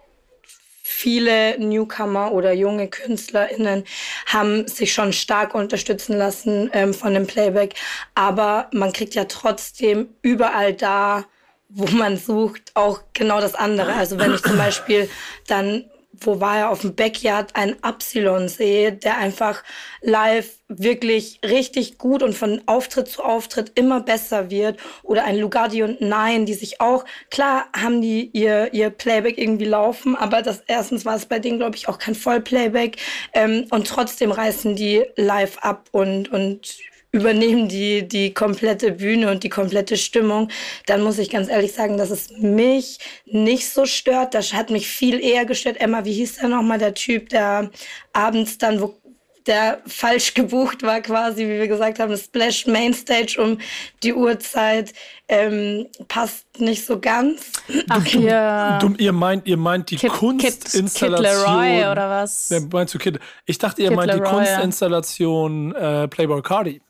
viele Newcomer oder junge KünstlerInnen haben sich schon stark unterstützen lassen ähm, von dem Playback. Aber man kriegt ja trotzdem überall da, wo man sucht, auch genau das andere. Also wenn ich zum Beispiel dann, wo war er auf dem Backyard, einen Apsilon Zee, der einfach live wirklich richtig gut und von Auftritt zu Auftritt immer besser wird. Oder ein Lugardi und Nein, die sich auch, klar haben die ihr, ihr Playback irgendwie laufen, aber das erstens war es bei denen, glaube ich, auch kein Vollplayback. Ähm, und trotzdem reißen die live ab und, und übernehmen die, die komplette Bühne und die komplette Stimmung. Dann muss ich ganz ehrlich sagen, dass es mich nicht so stört. Das hat mich viel eher gestört. Emma, wie hieß der nochmal, der Typ, der abends dann, wo der falsch gebucht war quasi, wie wir gesagt haben, das Splash Mainstage um die Uhrzeit ähm, passt nicht so ganz. Ach du, ja. Du, ihr, meint, ihr meint die Kid, Kunstinstallation. Kid LAROI oder was? Ja, meinst du Kid? Ich dachte, ihr Kid meint LAROI, die Kunstinstallation äh, Playboy Cardi.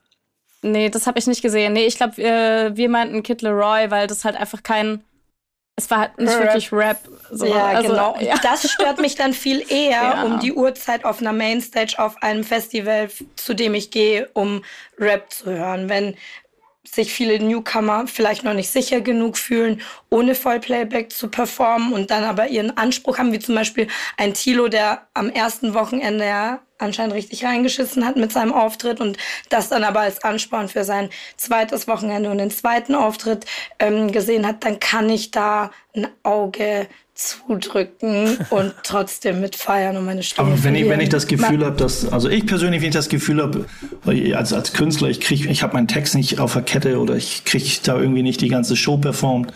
Nee, das habe ich nicht gesehen. Nee, ich glaube, wir, wir meinten Kid LAROI, weil das halt einfach kein... Es war halt nicht Rap. wirklich Rap. So. Ja, also, genau. Ja. Das stört mich dann viel eher, ja, um die Uhrzeit auf einer Mainstage auf einem Festival, zu dem ich gehe, um Rap zu hören. Wenn sich viele Newcomer vielleicht noch nicht sicher genug fühlen, ohne Vollplayback zu performen und dann aber ihren Anspruch haben, wie zum Beispiel ein Tilo, der am ersten Wochenende anscheinend richtig reingeschissen hat mit seinem Auftritt und das dann aber als Ansporn für sein zweites Wochenende und den zweiten Auftritt ähm, gesehen hat, dann kann ich da ein Auge zudrücken und trotzdem mitfeiern und meine Stimme. Aber wenn ich, wenn ich das Gefühl habe, dass, also ich persönlich, wenn ich das Gefühl habe, als, als Künstler, ich kriege, ich habe meinen Text nicht auf der Kette oder ich kriege da irgendwie nicht die ganze Show performt,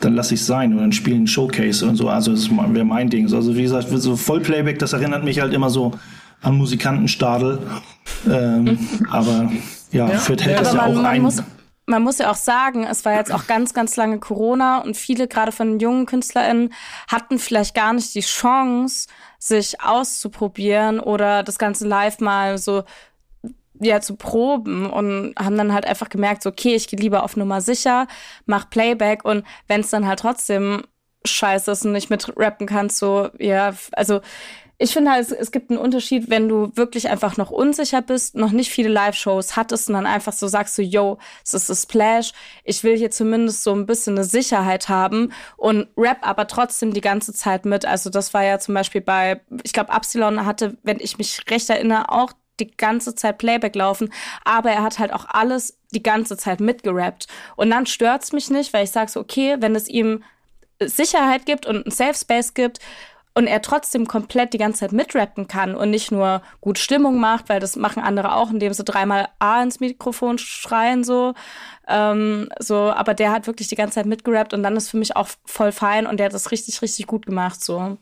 dann lasse ich es sein und dann spiele ein Showcase und so. Also das wäre mein Ding. Also wie gesagt, so Vollplayback, das erinnert mich halt immer so an Musikantenstadel. Ähm, aber ja, ja. Fürth hält das ja auch ein. Man muss ja auch sagen, es war jetzt auch ganz, ganz lange Corona und viele, gerade von den jungen KünstlerInnen, hatten vielleicht gar nicht die Chance, sich auszuprobieren oder das Ganze live mal so ja zu proben und haben dann halt einfach gemerkt, so, okay, ich gehe lieber auf Nummer sicher, mach Playback und wenn es dann halt trotzdem scheiße ist und nicht mit rappen kannst, so, ja, also ich finde halt, es gibt einen Unterschied, wenn du wirklich einfach noch unsicher bist, noch nicht viele Live-Shows hattest und dann einfach so sagst du, yo, es ist ein Splash, ich will hier zumindest so ein bisschen eine Sicherheit haben und rap aber trotzdem die ganze Zeit mit. Also das war ja zum Beispiel bei, ich glaube, Apsilon hatte, wenn ich mich recht erinnere, auch die ganze Zeit Playback laufen, aber er hat halt auch alles die ganze Zeit mitgerappt. Und dann stört's mich nicht, weil ich sag so, okay, wenn es ihm Sicherheit gibt und einen Safe Space gibt, und er trotzdem komplett die ganze Zeit mitrappen kann und nicht nur gut Stimmung macht, weil das machen andere auch, indem sie dreimal A ins Mikrofon schreien, so. Ähm, so, aber der hat wirklich die ganze Zeit mitgerappt und dann ist für mich auch voll fein und der hat das richtig, richtig gut gemacht, so.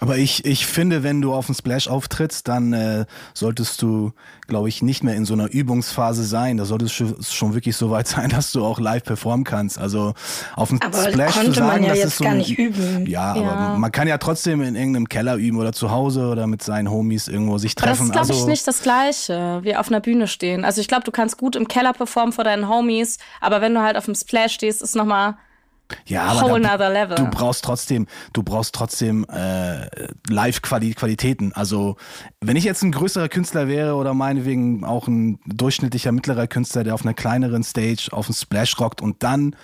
Aber ich, ich finde, wenn du auf dem Splash auftrittst, dann äh, solltest du, glaube ich, nicht mehr in so einer Übungsphase sein. Da solltest du schon wirklich so weit sein, dass du auch live performen kannst. Also auf dem aber Splash zu sagen, ja das ist so ein, üben. Ja, ja, aber man kann ja trotzdem in irgendeinem Keller üben oder zu Hause oder mit seinen Homies irgendwo sich treffen. Aber das ist, glaube also, ich, nicht das Gleiche, wie auf einer Bühne stehen. Also ich glaube, du kannst gut im Keller performen vor deinen Homies, aber wenn du halt auf dem Splash stehst, ist nochmal... Ja, aber da, du brauchst trotzdem, du brauchst trotzdem äh, Live-Qualitäten. Also wenn ich jetzt ein größerer Künstler wäre oder meinetwegen auch ein durchschnittlicher mittlerer Künstler, der auf einer kleineren Stage auf einen Splash rockt und dann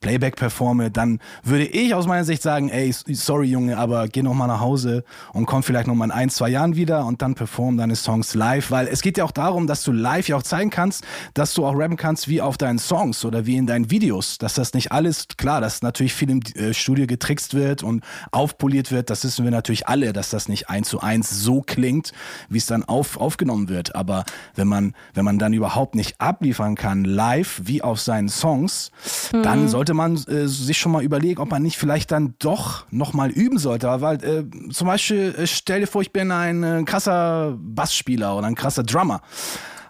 Playback performe, dann würde ich aus meiner Sicht sagen, ey, sorry Junge, aber geh nochmal nach Hause und komm vielleicht nochmal in ein, zwei Jahren wieder und dann perform deine Songs live, weil es geht ja auch darum, dass du live ja auch zeigen kannst, dass du auch rappen kannst wie auf deinen Songs oder wie in deinen Videos, dass das nicht alles, klar, dass natürlich viel im äh, Studio getrickst wird und aufpoliert wird, das wissen wir natürlich alle, dass das nicht eins zu eins so klingt, wie es dann auf, aufgenommen wird, aber wenn man, wenn man dann überhaupt nicht abliefern kann, live wie auf seinen Songs, mhm. dann sollte man äh, sich schon mal überlegen, ob man nicht vielleicht dann doch nochmal üben sollte, weil äh, zum Beispiel, äh, stell dir vor, ich bin ein äh, krasser Bassspieler oder ein krasser Drummer,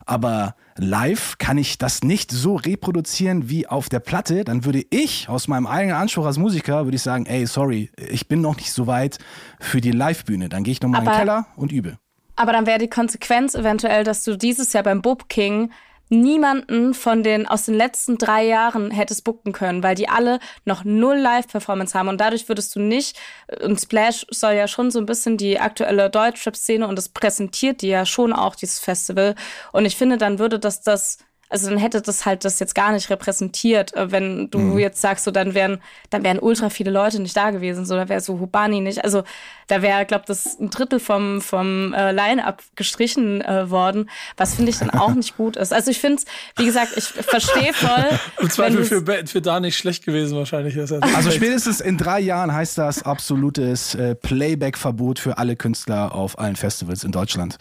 aber live kann ich das nicht so reproduzieren wie auf der Platte, dann würde ich aus meinem eigenen Anspruch als Musiker, würde ich sagen, ey, sorry, ich bin noch nicht so weit für die Live-Bühne, dann gehe ich nochmal in den Keller und übe. Aber dann wäre die Konsequenz eventuell, dass du dieses Jahr beim Bob King niemanden von den aus den letzten drei Jahren hättest booken können, weil die alle noch null Live-Performance haben und dadurch würdest du nicht, und Splash soll ja schon so ein bisschen die aktuelle Deutschrap-Szene und das präsentiert die ja schon auch, dieses Festival, und ich finde, dann würde das das, also dann hätte das halt das jetzt gar nicht repräsentiert, wenn du mhm. jetzt sagst, so dann wären dann wären ultra viele Leute nicht da gewesen, so da wäre so Hubani nicht, also da wäre, glaube das ein Drittel vom vom äh, Line-Up gestrichen äh, worden, was finde ich dann auch nicht gut ist. Also ich finde es, wie gesagt, ich verstehe voll. Im Zweifel für, für da nicht schlecht gewesen wahrscheinlich. Ist also also spätestens in drei Jahren heißt das absolutes äh, Playback-Verbot für alle Künstler auf allen Festivals in Deutschland.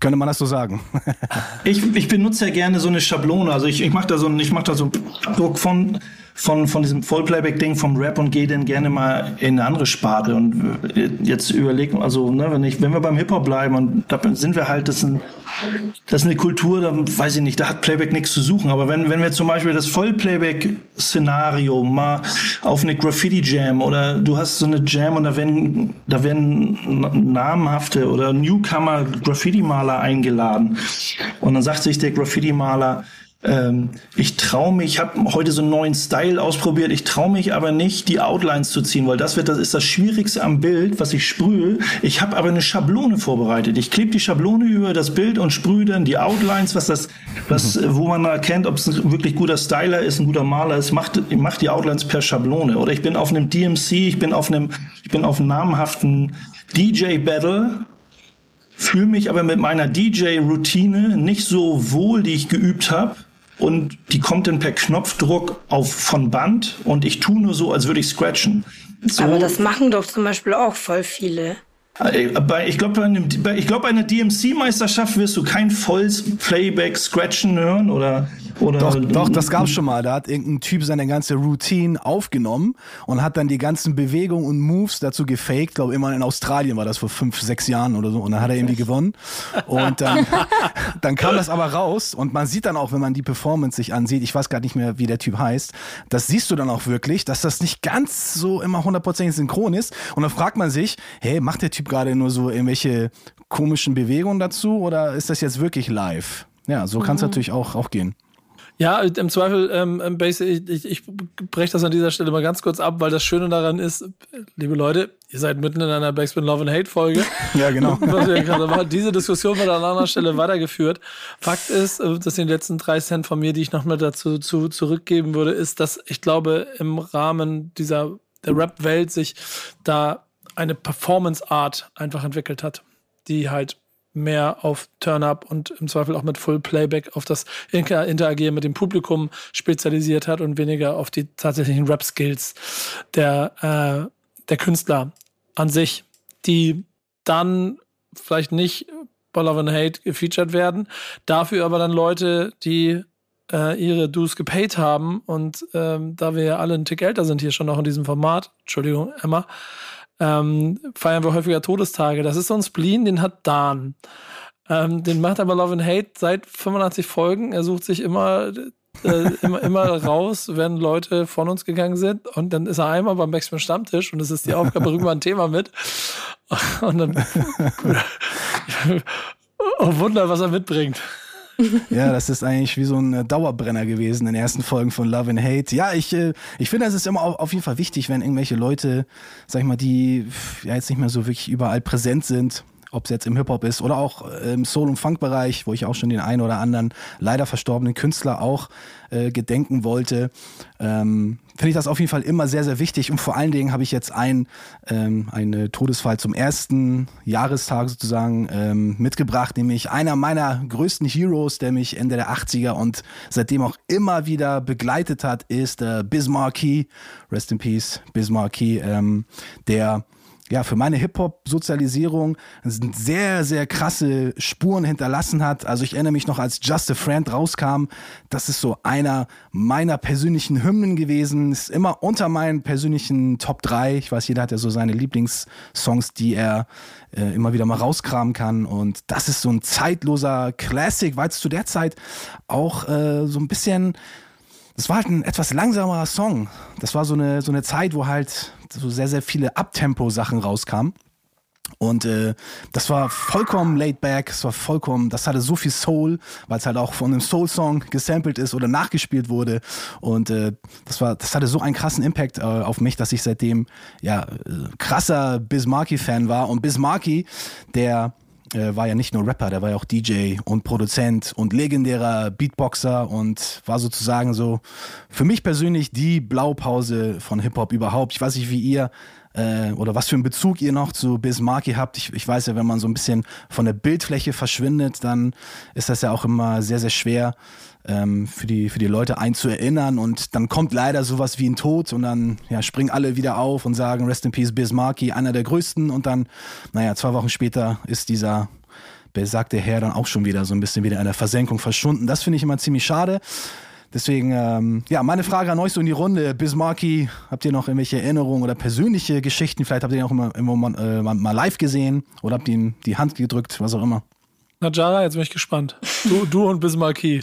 Könnte man das so sagen? ich, ich benutze ja gerne so eine Schablone. Also ich, ich mache da so einen mach so Druck von, von, von diesem Vollplayback-Ding vom Rap und gehe dann gerne mal in eine andere Sparte. Und jetzt überlegen, also ne, wenn, ich, wenn wir beim Hip-Hop bleiben, und da sind wir halt, das ist, ein, das ist eine Kultur, da weiß ich nicht, da hat Playback nichts zu suchen. Aber wenn, wenn wir zum Beispiel das Vollplayback-Szenario mal auf eine Graffiti-Jam oder du hast so eine Jam und da werden, da werden namhafte oder Newcomer-Graffiti-Maler eingeladen. Und dann sagt sich der Graffiti-Maler, ähm, ich traue mich, ich habe heute so einen neuen Style ausprobiert, ich traue mich aber nicht, die Outlines zu ziehen, weil das wird, das ist das Schwierigste am Bild, was ich sprühe. Ich habe aber eine Schablone vorbereitet. Ich klebe die Schablone über das Bild und sprühe dann die Outlines, was das, was, mhm. wo man erkennt, ob es ein wirklich guter Styler ist, ein guter Maler ist, macht, macht die Outlines per Schablone. Oder ich bin auf einem D M C, ich bin auf einem, ich bin auf einem namhaften D J-Battle, fühle mich aber mit meiner D J-Routine nicht so wohl, die ich geübt habe. Und die kommt dann per Knopfdruck auf von Band und ich tue nur so, als würde ich scratchen. So. Aber das machen doch zum Beispiel auch voll viele. Ich glaube, bei, ich glaub, bei einer D M C-Meisterschaft wirst du kein volles Playback scratchen hören oder... Oder doch, doch, das gab's schon mal. Da hat irgendein Typ seine ganze Routine aufgenommen und hat dann die ganzen Bewegungen und Moves dazu gefaked. Ich glaube, immer in Australien war das vor fünf, sechs Jahren oder so. Und dann hat er irgendwie gewonnen. Und dann, dann kam das aber raus. Und man sieht dann auch, wenn man die Performance sich ansieht, ich weiß gar nicht mehr, wie der Typ heißt, das siehst du dann auch wirklich, dass das nicht ganz so immer hundertprozentig synchron ist. Und dann fragt man sich, hey, macht der Typ gerade nur so irgendwelche komischen Bewegungen dazu oder ist das jetzt wirklich live? Ja, so kann's mhm. natürlich auch, auch gehen. Ja, im Zweifel, ähm, Base, ich, ich breche das an dieser Stelle mal ganz kurz ab, weil das Schöne daran ist, liebe Leute, ihr seid mitten in einer Backspin Love and Hate Folge. Ja, genau. Diese Diskussion wird an anderer Stelle weitergeführt. Fakt ist, dass die letzten drei Cent von mir, die ich nochmal dazu zu, zurückgeben würde, ist, dass ich glaube, im Rahmen dieser der Rap-Welt sich da eine Performance-Art einfach entwickelt hat, die halt mehr auf Turn-Up und im Zweifel auch mit Full-Playback auf das Interagieren mit dem Publikum spezialisiert hat und weniger auf die tatsächlichen Rap-Skills der, äh, der Künstler an sich, die dann vielleicht nicht bei Love and Hate gefeatured werden, dafür aber dann Leute, die äh, ihre Dues gepaid haben und ähm, da wir ja alle ein Tick älter sind hier schon noch in diesem Format, Entschuldigung, Emma, Ähm, feiern wir häufiger Todestage. Das ist so ein Spleen, den hat Dan. Ähm, den macht aber Love and Hate seit fünfundachtzig Folgen. Er sucht sich immer, äh, immer, immer raus, wenn Leute von uns gegangen sind. Und dann ist er einmal beim Backspin Stammtisch und es ist die Aufgabe, rüber ein Thema mit. Und dann, oh Wunder, was er mitbringt. Ja, das ist eigentlich wie so ein Dauerbrenner gewesen in den ersten Folgen von Love and Hate. Ja, ich, ich finde, es ist immer auf jeden Fall wichtig, wenn irgendwelche Leute, sag ich mal, die ja jetzt nicht mehr so wirklich überall präsent sind, ob es jetzt im Hip-Hop ist oder auch im Soul- und Funk-Bereich, wo ich auch schon den einen oder anderen leider verstorbenen Künstler auch äh, gedenken wollte, ähm, finde ich das auf jeden Fall immer sehr, sehr wichtig. Und vor allen Dingen habe ich jetzt einen ähm, einen Todesfall zum ersten Jahrestag sozusagen ähm, mitgebracht, nämlich einer meiner größten Heroes, der mich Ende der achtziger und seitdem auch immer wieder begleitet hat, ist äh, Biz Markie, rest in peace, Biz Markie, ähm, der... ja, für meine Hip-Hop-Sozialisierung sehr, sehr krasse Spuren hinterlassen hat. Also ich erinnere mich noch, als Just a Friend rauskam, das ist so einer meiner persönlichen Hymnen gewesen, ist immer unter meinen persönlichen Top drei. Ich weiß, jeder hat ja so seine Lieblingssongs, die er äh, immer wieder mal rauskramen kann. Und das ist so ein zeitloser Classic, weil es zu der Zeit auch äh, so ein bisschen... das war halt ein etwas langsamerer Song. Das war so eine, so eine Zeit, wo halt so sehr, sehr viele Uptempo-Sachen rauskamen. Und äh, das war vollkommen laid back, das war vollkommen, das hatte so viel Soul, weil es halt auch von einem Soul-Song gesampelt ist oder nachgespielt wurde. Und äh, das war, das hatte so einen krassen Impact äh, auf mich, dass ich seitdem ja krasser Biz Markie-Fan war. Und Biz Markie, der war ja nicht nur Rapper, der war ja auch D J und Produzent und legendärer Beatboxer und war sozusagen so für mich persönlich die Blaupause von Hip-Hop überhaupt. Ich weiß nicht, wie ihr äh, oder was für einen Bezug ihr noch zu Biz Markie habt. Ich, ich weiß ja, wenn man so ein bisschen von der Bildfläche verschwindet, dann ist das ja auch immer sehr, sehr schwer ähm, für die, für die Leute einzuerinnern und dann kommt leider sowas wie ein Tod und dann ja, springen alle wieder auf und sagen Rest in Peace Biz Markie, einer der Größten und dann, naja, zwei Wochen später ist dieser besagte Herr dann auch schon wieder so ein bisschen wieder in der Versenkung verschwunden. Das finde ich immer ziemlich schade. Deswegen, ähm, ja, meine Frage an euch so in die Runde. Biz Markie, habt ihr noch irgendwelche Erinnerungen oder persönliche Geschichten? Vielleicht habt ihr ihn auch immer, immer mal, äh, mal live gesehen oder habt ihr ihm die Hand gedrückt, was auch immer. Na Jara, jetzt bin ich gespannt. Du, du und Biz Markie.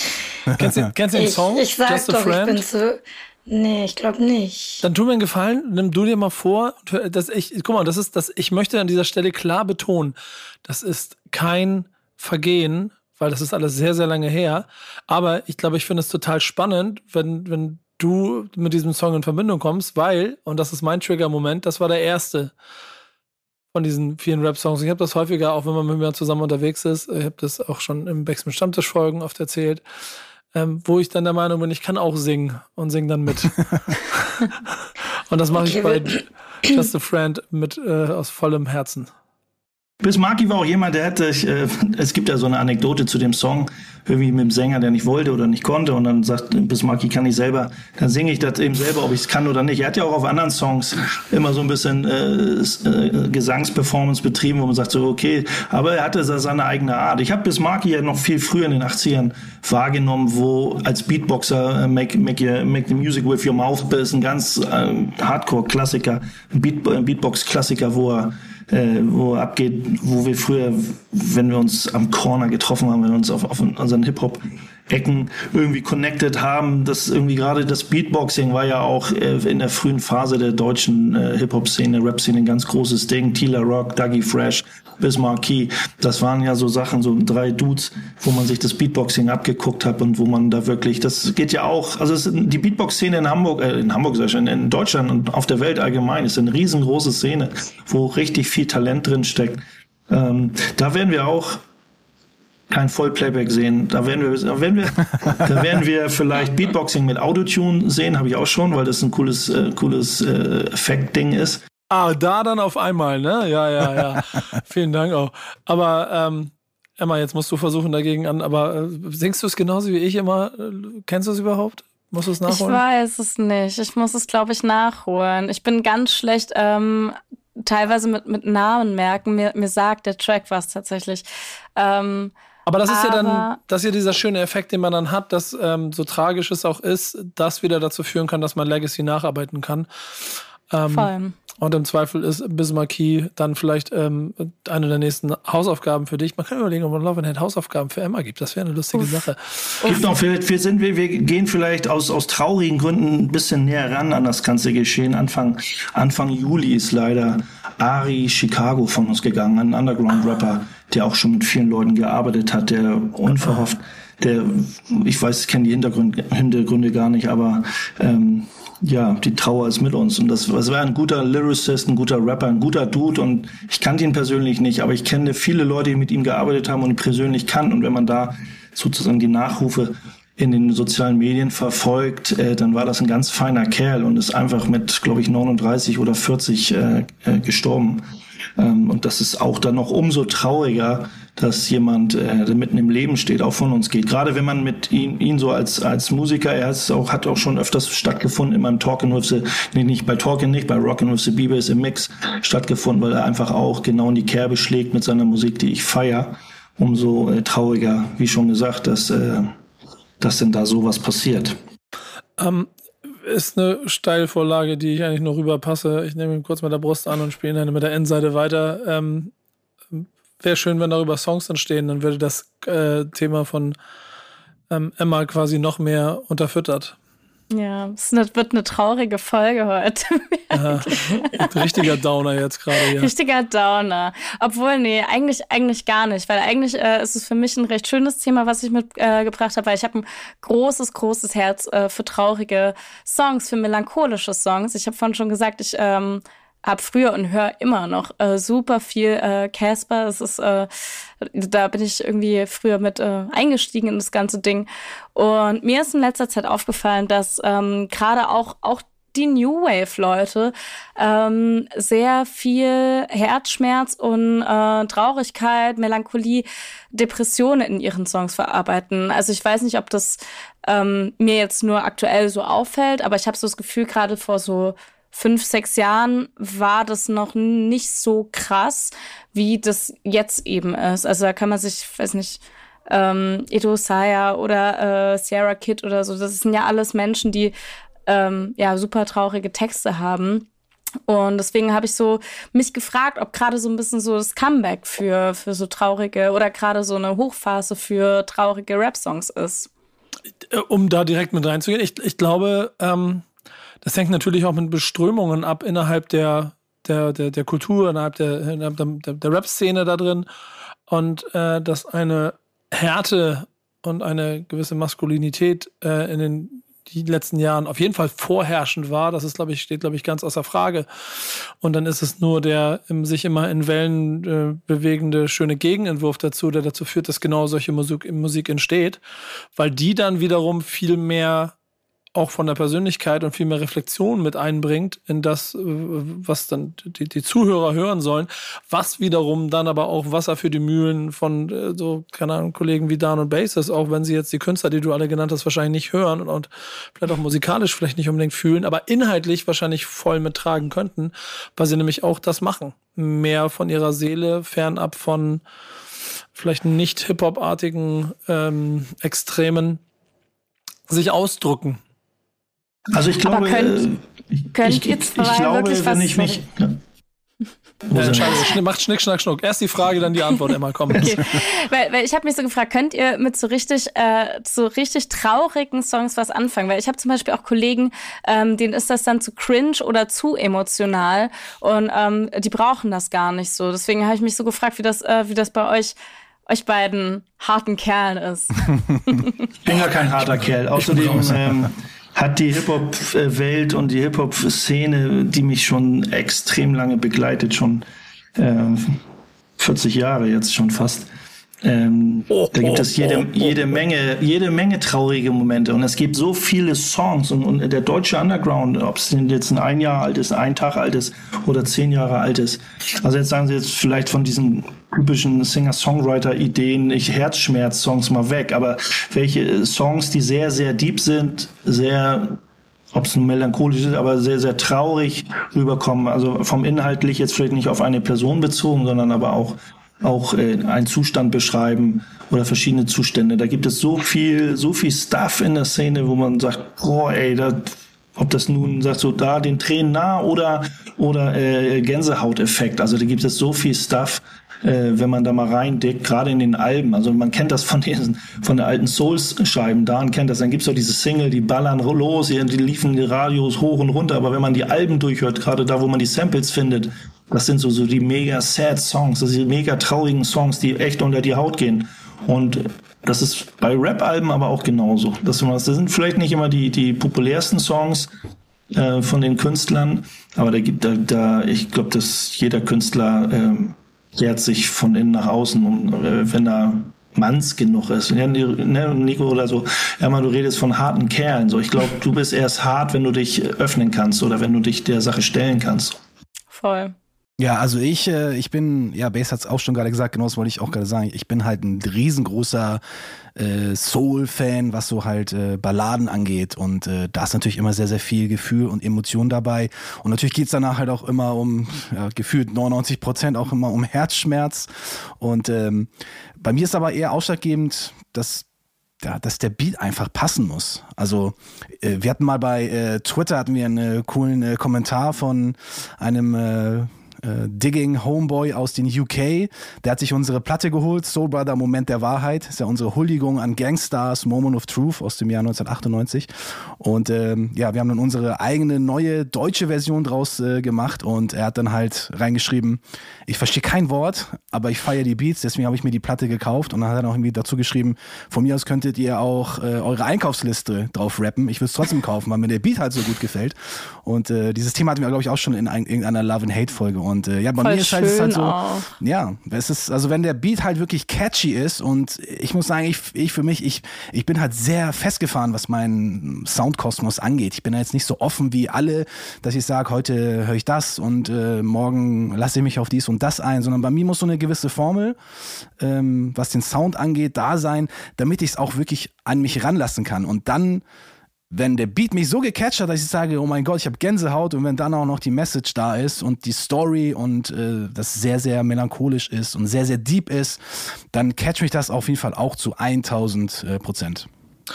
Kennst du den Song? Ich sag Just a doch, Friend? Ich bin so... Nee, ich glaube nicht. Dann tu mir einen Gefallen, nimm du dir mal vor, dass ich, guck mal, das ist, das, ich möchte an dieser Stelle klar betonen, das ist kein Vergehen, weil das ist alles sehr, sehr lange her. Aber ich glaube, ich finde es total spannend, wenn, wenn du mit diesem Song in Verbindung kommst, weil, und das ist mein Trigger-Moment, das war der erste von diesen vielen Rap-Songs. Ich habe das häufiger, auch wenn man mit mir zusammen unterwegs ist, ich habe das auch schon im Backspin Stammtisch-Folgen oft erzählt, ähm, wo ich dann der Meinung bin, ich kann auch singen und singe dann mit. Und das mache ich bei Just a Friend mit äh, aus vollem Herzen. Biz Markie war auch jemand, der hätte, ich, äh, es gibt ja so eine Anekdote zu dem Song, irgendwie mit dem Sänger, der nicht wollte oder nicht konnte und dann sagt, Biz Markie kann ich selber, dann singe ich das eben selber, ob ich es kann oder nicht. Er hat ja auch auf anderen Songs immer so ein bisschen äh, Gesangsperformance betrieben, wo man sagt so, okay, aber er hatte seine eigene Art. Ich habe Biz Markie ja noch viel früher in den achtzigern wahrgenommen, wo als Beatboxer äh, make, make, your, make the Music with Your Mouth ist ein ganz äh, Hardcore-Klassiker, ein Beat, Beatbox-Klassiker, wo er Äh, wo abgeht, wo wir früher, wenn wir uns am Corner getroffen haben, wenn wir uns auf, auf unseren Hip-Hop-Ecken irgendwie connected haben, das irgendwie gerade das Beatboxing war ja auch äh, in der frühen Phase der deutschen äh, Hip-Hop-Szene, Rap-Szene ein ganz großes Ding, Tila Rock, Doug E. Fresh, Biz Markie, das waren ja so Sachen, so drei Dudes, wo man sich das Beatboxing abgeguckt hat und wo man da wirklich, das geht ja auch, also es, die Beatbox-Szene in Hamburg, äh, in Hamburg, in Deutschland und auf der Welt allgemein ist eine riesengroße Szene, wo richtig viel Talent drin steckt. Ähm, da werden wir auch kein Vollplayback sehen. Da werden wir, da werden wir, da werden wir vielleicht Beatboxing mit Autotune sehen, habe ich auch schon, weil das ein cooles, äh, cooles äh, Effekt-Ding ist. Ah, da dann auf einmal, ne? Ja, ja, ja. Vielen Dank auch. Aber ähm, Emma, jetzt musst du versuchen dagegen an, aber äh, singst du es genauso wie ich immer? Kennst du es überhaupt? Musst du es nachholen? Ich weiß es nicht. Ich muss es, glaube ich, nachholen. Ich bin ganz schlecht ähm, teilweise mit, mit Namen merken. Mir, mir sagt der Track was tatsächlich. Ähm, aber das ist aber ja dann, das ist ja dieser schöne Effekt, den man dann hat, dass ähm, so tragisch es auch ist, das wieder dazu führen kann, dass man Legacy nacharbeiten kann. Ähm, Vor allem. Und im Zweifel ist Biz Markie dann vielleicht ähm, eine der nächsten Hausaufgaben für dich. Man kann überlegen, ob man Love and Hate Hausaufgaben für Emma gibt. Das wäre eine lustige Uff. Sache. Gibt noch, wir, wir, sind, wir, wir gehen vielleicht aus, aus traurigen Gründen ein bisschen näher ran an das ganze Geschehen. Anfang, Anfang Juli ist leider Ari Chicago von uns gegangen, ein Underground-Rapper, der auch schon mit vielen Leuten gearbeitet hat, der unverhofft, der, ich weiß, ich kenne die Hintergründe, Hintergründe gar nicht, aber ähm, ja, die Trauer ist mit uns. Und das, das war ein guter Lyricist, ein guter Rapper, ein guter Dude. Und ich kannte ihn persönlich nicht, aber ich kenne viele Leute, die mit ihm gearbeitet haben und ihn persönlich kannten. Und wenn man da sozusagen die Nachrufe in den sozialen Medien verfolgt, äh, dann war das ein ganz feiner Kerl und ist einfach mit, glaube ich, neununddreißig oder vierzig äh, äh, gestorben. Ähm, und das ist auch dann noch umso trauriger, dass jemand äh, mitten im Leben steht, auch von uns geht. Gerade wenn man mit ihm, ihn so als als Musiker, er ist auch, hat auch schon öfters stattgefunden, immer im Rockin' Hülse, nee, nicht bei Rockin', nicht bei Rockin' Hülse, Biebs im Mix stattgefunden, weil er einfach auch genau in die Kerbe schlägt mit seiner Musik, die ich feier. Umso äh, trauriger, wie schon gesagt, dass, äh, dass denn da sowas passiert. Ähm, ist eine Steilvorlage, die ich eigentlich nur rüberpasse. Ich nehme ihn kurz mit der Brust an und spiele ihn dann mit der Endseite weiter. Ähm Wäre schön, wenn darüber Songs entstehen, dann würde das äh, Thema von ähm, Emma quasi noch mehr unterfüttert. Ja, es wird eine traurige Folge heute. Ja, richtiger Downer jetzt gerade. Ja. Richtiger Downer. Obwohl, nee, eigentlich eigentlich gar nicht, weil eigentlich äh, ist es für mich ein recht schönes Thema, was ich mitgebracht äh, habe, weil ich habe ein großes, großes Herz äh, für traurige Songs, für melancholische Songs. Ich habe vorhin schon gesagt, ich ähm, Hab früher und höre immer noch äh, super viel äh, Casper. Das ist, äh, da bin ich irgendwie früher mit äh, eingestiegen in das ganze Ding. Und mir ist in letzter Zeit aufgefallen, dass ähm, gerade auch auch die New Wave-Leute ähm, sehr viel Herzschmerz und äh, Traurigkeit, Melancholie, Depressionen in ihren Songs verarbeiten. Also ich weiß nicht, ob das ähm, mir jetzt nur aktuell so auffällt, aber ich habe so das Gefühl, gerade vor so fünf, sechs Jahren war das noch nicht so krass, wie das jetzt eben ist. Also da kann man sich, weiß nicht, ähm, Edo Saya oder äh, Sierra Kid oder so, das sind ja alles Menschen, die ähm, ja super traurige Texte haben. Und deswegen habe ich so mich gefragt, ob gerade so ein bisschen so das Comeback für, für so traurige oder gerade so eine Hochphase für traurige Rap-Songs ist. Um da direkt mit reinzugehen, ich, ich glaube, ähm das hängt natürlich auch mit Strömungen ab innerhalb der, der, der, der Kultur, innerhalb der, innerhalb der, der Rap-Szene da drin. Und äh, dass eine Härte und eine gewisse Maskulinität äh, in den die letzten Jahren auf jeden Fall vorherrschend war. Das ist, glaube ich, steht, glaube ich, ganz außer Frage. Und dann ist es nur der im, sich immer in Wellen äh, bewegende schöne Gegenentwurf dazu, der dazu führt, dass genau solche Musik, Musik entsteht, weil die dann wiederum viel mehr auch von der Persönlichkeit und viel mehr Reflexion mit einbringt in das, was dann die, die Zuhörer hören sollen, was wiederum dann aber auch Wasser für die Mühlen von so, keine Ahnung, Kollegen wie Dan und Base ist, auch wenn sie jetzt die Künstler, die du alle genannt hast, wahrscheinlich nicht hören und, und vielleicht auch musikalisch vielleicht nicht unbedingt fühlen, aber inhaltlich wahrscheinlich voll mittragen könnten, weil sie nämlich auch das machen. Mehr von ihrer Seele, fernab von vielleicht nicht Hip-Hop-artigen ähm, Extremen sich ausdrücken. Also ich glaube, könnt, ich, könnt ich, ich, ich glaube, wenn ich mich... Ja. Ja, macht Schnick, Schnack, Schnuck. Erst die Frage, dann die Antwort, Emma, komm. Okay. weil, weil ich habe mich so gefragt, könnt ihr mit so richtig äh, so richtig traurigen Songs was anfangen? Weil ich habe zum Beispiel auch Kollegen, ähm, denen ist das dann zu cringe oder zu emotional und ähm, die brauchen das gar nicht so. Deswegen habe ich mich so gefragt, wie das, äh, wie das bei euch euch beiden harten Kerlen ist. Ich bin ja kein harter Kerl. Außerdem... Ähm, hat die Hip-Hop-Welt und die Hip-Hop-Szene, die mich schon extrem lange begleitet, schon ähm, vierzig Jahre jetzt schon fast. Ähm, oh, da gibt es jede, jede Menge, jede Menge traurige Momente und es gibt so viele Songs und, und der deutsche Underground, ob es jetzt ein ein Jahr alt ist, ein Tag alt ist oder zehn Jahre alt ist. Also jetzt sagen Sie jetzt vielleicht von diesen typischen Singer-Songwriter-Ideen, ich Herzschmerz-Songs mal weg, aber welche Songs, die sehr, sehr deep sind, sehr, ob es nun melancholisch ist, aber sehr, sehr traurig rüberkommen, also vom inhaltlich jetzt vielleicht nicht auf eine Person bezogen, sondern aber auch auch äh, einen Zustand beschreiben oder verschiedene Zustände. Da gibt es so viel, so viel Stuff in der Szene, wo man sagt, boah, ey, da, ob das nun sagt so da den Tränen nah oder oder äh, Gänsehauteffekt. Also da gibt es so viel Stuff, äh, wenn man da mal reindeckt, gerade in den Alben. Also man kennt das von den von der alten Souls-Scheiben. Da kennt das. Dann gibt's doch diese Single, die ballern los, die liefen die Radios hoch und runter. Aber wenn man die Alben durchhört, gerade da, wo man die Samples findet, das sind so, so die mega sad Songs, das sind die mega traurigen Songs, die echt unter die Haut gehen. Und das ist bei Rap-Alben aber auch genauso. Das sind vielleicht nicht immer die, die populärsten Songs äh, von den Künstlern, aber da gibt da, da ich glaube, dass jeder Künstler ähm, jährt sich von innen nach außen, um, äh, wenn er manns genug ist. Ja, ne, Nico oder so, Emma, du redest von harten Kerlen. So, ich glaube, du bist erst hart, wenn du dich öffnen kannst oder wenn du dich der Sache stellen kannst. Voll. Ja, also ich, äh, ich bin, ja, Base hat's auch schon gerade gesagt, genau das wollte ich auch gerade sagen. Ich bin halt ein riesengroßer äh, Soul-Fan, was so halt äh, Balladen angeht. Und äh, da ist natürlich immer sehr, sehr viel Gefühl und Emotion dabei. Und natürlich geht's danach halt auch immer um, ja, gefühlt neunundneunzig Prozent auch immer um Herzschmerz. Und ähm, bei mir ist aber eher ausschlaggebend, dass Ja, dass der Beat einfach passen muss. Also äh, wir hatten mal bei äh, Twitter hatten wir einen äh, coolen äh, Kommentar von einem äh, äh, Digging Homeboy aus den U K. Der hat sich unsere Platte geholt, Soul Brother, Moment der Wahrheit. Ist ja unsere Huldigung an Gangstars, Moment of Truth aus dem Jahr neunzehnhundertachtundneunzig. Und ähm, ja, wir haben dann unsere eigene neue deutsche Version draus äh, gemacht und er hat dann halt reingeschrieben, ich verstehe kein Wort, aber ich feiere die Beats, deswegen habe ich mir die Platte gekauft und dann hat er noch irgendwie dazu geschrieben, von mir aus könntet ihr auch äh, eure Einkaufsliste drauf rappen, ich würde es trotzdem kaufen, weil mir der Beat halt so gut gefällt und äh, dieses Thema hatten wir glaube ich auch schon in ein, irgendeiner Love and Hate Folge und äh, ja, bei Voll mir ist halt, es halt so, auch. ja, es ist, also wenn der Beat halt wirklich catchy ist und ich muss sagen, ich, ich für mich, ich, ich bin halt sehr festgefahren, was meinen Soundkosmos angeht, ich bin da jetzt nicht so offen wie alle, dass ich sage, heute höre ich das und äh, morgen lasse ich mich auf dies und das ein, sondern bei mir muss so eine gewisse Formel, ähm, was den Sound angeht, da sein, damit ich es auch wirklich an mich ranlassen kann. Und dann, wenn der Beat mich so gecatcht hat, dass ich sage, oh mein Gott, ich habe Gänsehaut und wenn dann auch noch die Message da ist und die Story und äh, das sehr, sehr melancholisch ist und sehr, sehr deep ist, dann catcht mich das auf jeden Fall auch zu tausend Prozent.